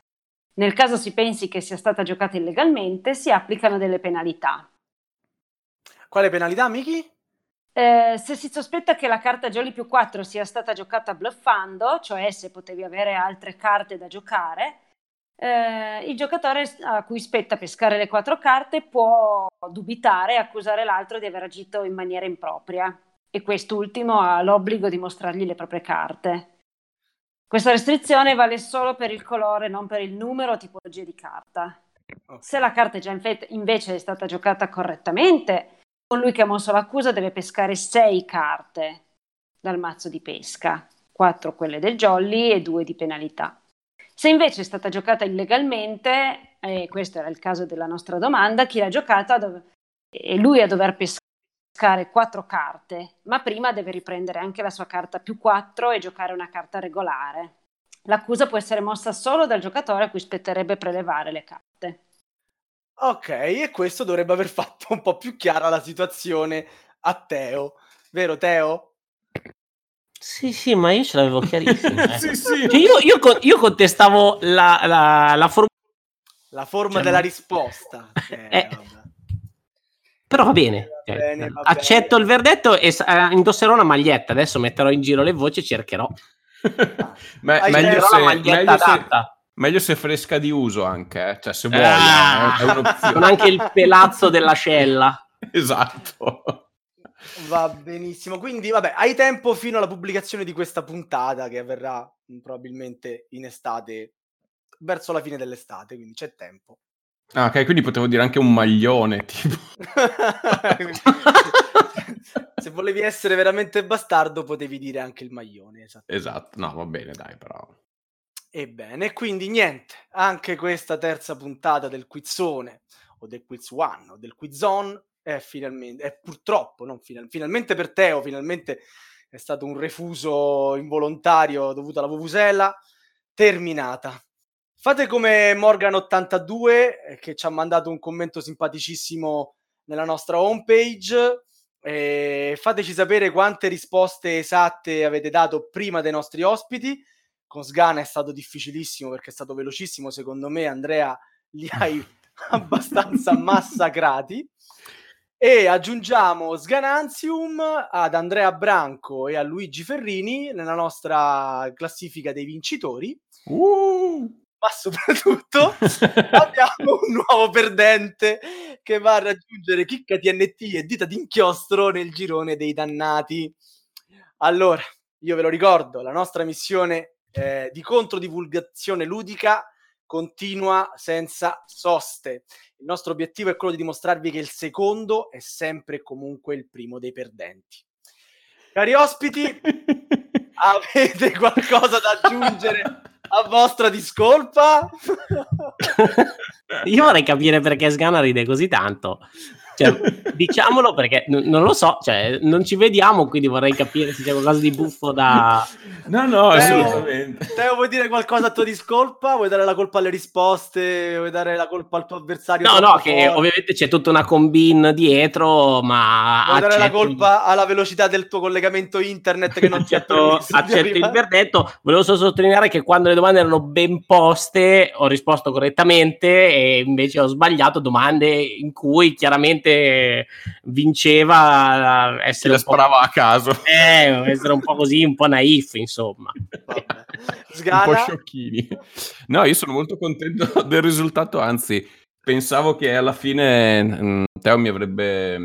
Nel caso si pensi che sia stata giocata illegalmente, si applicano delle penalità. Quale penalità, Miki? Eh, se si sospetta che la carta Jolly più quattro sia stata giocata bluffando, cioè se potevi avere altre carte da giocare, eh, il giocatore a cui spetta pescare le quattro carte può dubitare e accusare l'altro di aver agito in maniera impropria, e quest'ultimo ha l'obbligo di mostrargli le proprie carte. Questa restrizione vale solo per il colore, non per il numero o tipologia di carta. Se la carta già invece è stata giocata correttamente, colui che ha mosso l'accusa deve pescare sei carte dal mazzo di pesca, quattro quelle del jolly e due di penalità. Se invece è stata giocata illegalmente, e questo era il caso della nostra domanda, chi l'ha giocata dov- è lui a dover pescare quattro carte, ma prima deve riprendere anche la sua carta più quattro e giocare una carta regolare. L'accusa può essere mossa solo dal giocatore a cui spetterebbe prelevare le carte. Ok, e questo dovrebbe aver fatto un po' più chiara la situazione a Teo, vero Teo? Sì, sì, ma io ce l'avevo chiarissima. Eh. sì, sì. Cioè io, io, io contestavo la, la, la formulazione La forma cioè, della ma... risposta. Eh, eh, però va bene. Va bene, va Accetto bene. il verdetto e uh, indosserò una maglietta. Adesso metterò in giro le voci e cercherò. Ma, meglio se, meglio, se, meglio se fresca di uso anche. Eh? Cioè, se vuoi. Ah! Eh, è un'opzione. Con anche il pelazzo dell'ascella. Esatto. Va benissimo. Quindi, vabbè, hai tempo fino alla pubblicazione di questa puntata che avverrà probabilmente in estate, verso la fine dell'estate, quindi c'è tempo. Ah, ok, quindi potevo dire anche un maglione, tipo. Se volevi essere veramente bastardo, potevi dire anche il maglione. Esatto, esatto. No, va bene, dai, però. Ebbene, quindi niente, anche questa terza puntata del Quizzone, o del Quiz One, o del Quiz Zone, è finalmente, è purtroppo, non final, finalmente per Teo, finalmente è stato un refuso involontario dovuto alla Vuvuzela, terminata. Fate come Morgan ottantadue, che ci ha mandato un commento simpaticissimo nella nostra homepage. E fateci sapere quante risposte esatte avete dato prima dei nostri ospiti. Con Sgana è stato difficilissimo perché è stato velocissimo. Secondo me, Andrea, li hai abbastanza massacrati. E aggiungiamo Sganansium ad Andrea Branco e a Luigi Ferrini nella nostra classifica dei vincitori. Uh. Ma soprattutto abbiamo un nuovo perdente che va a raggiungere Chicca T N T e Dita d'Inchiostro nel girone dei dannati. Allora, io ve lo ricordo, la nostra missione eh, di controdivulgazione ludica continua senza soste. Il nostro obiettivo è quello di dimostrarvi che il secondo è sempre e comunque il primo dei perdenti. Cari ospiti, avete qualcosa da aggiungere a vostra discolpa? Io vorrei capire perché Sgana ride così tanto. Cioè, diciamolo perché n- non lo so, cioè, non ci vediamo, quindi vorrei capire se c'è qualcosa di buffo da... No, no, Teo, assolutamente. Teo, vuoi dire qualcosa a tua discolpa? Vuoi dare la colpa alle risposte? Vuoi dare la colpa al tuo avversario? No, no, che fuori? Ovviamente c'è tutta una combin dietro, ma... Vuoi dare la colpa alla velocità del tuo collegamento internet che non ti ha permesso? Accetto il verdetto. Volevo solo sottolineare che quando le domande erano ben poste ho risposto correttamente e invece ho sbagliato domande in cui chiaramente vinceva essere un po'... a caso eh, essere un po' così, un po' naif, insomma. Sgana. Un po' sciocchini. No, io sono molto contento del risultato, anzi pensavo che alla fine mh, Teo mi avrebbe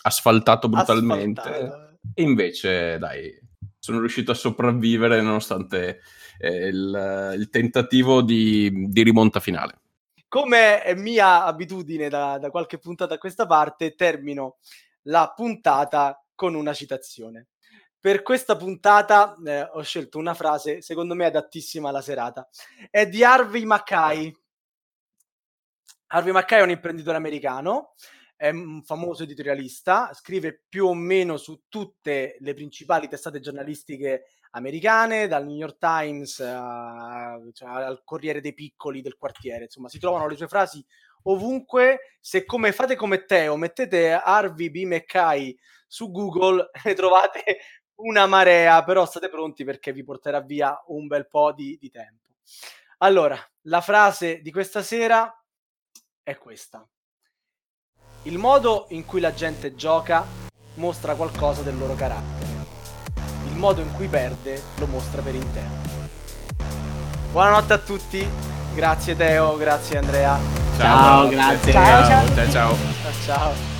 asfaltato brutalmente. Asfaltato. E invece dai, sono riuscito a sopravvivere nonostante eh, il, il tentativo di, di rimonta finale. Come è mia abitudine da, da qualche puntata a questa parte, termino la puntata con una citazione. Per questa puntata eh, ho scelto una frase, secondo me adattissima alla serata. È di Harvey Mackay. Harvey Mackay è un imprenditore americano, è un famoso editorialista, scrive più o meno su tutte le principali testate giornalistiche americane, dal New York Times a, cioè, al Corriere dei Piccoli del quartiere, insomma si trovano le sue frasi ovunque. Se come fate come Teo, mettete Harvey B. Mackay su Google e trovate una marea, però state pronti perché vi porterà via un bel po' di, di tempo. Allora, la frase di questa sera è questa: il modo in cui la gente gioca mostra qualcosa del loro carattere. Il modo in cui perde lo mostra per intero. Buonanotte a tutti, grazie Teo, grazie Andrea. Ciao, ciao grazie. Ciao, ciao. Ciao. ciao. ciao.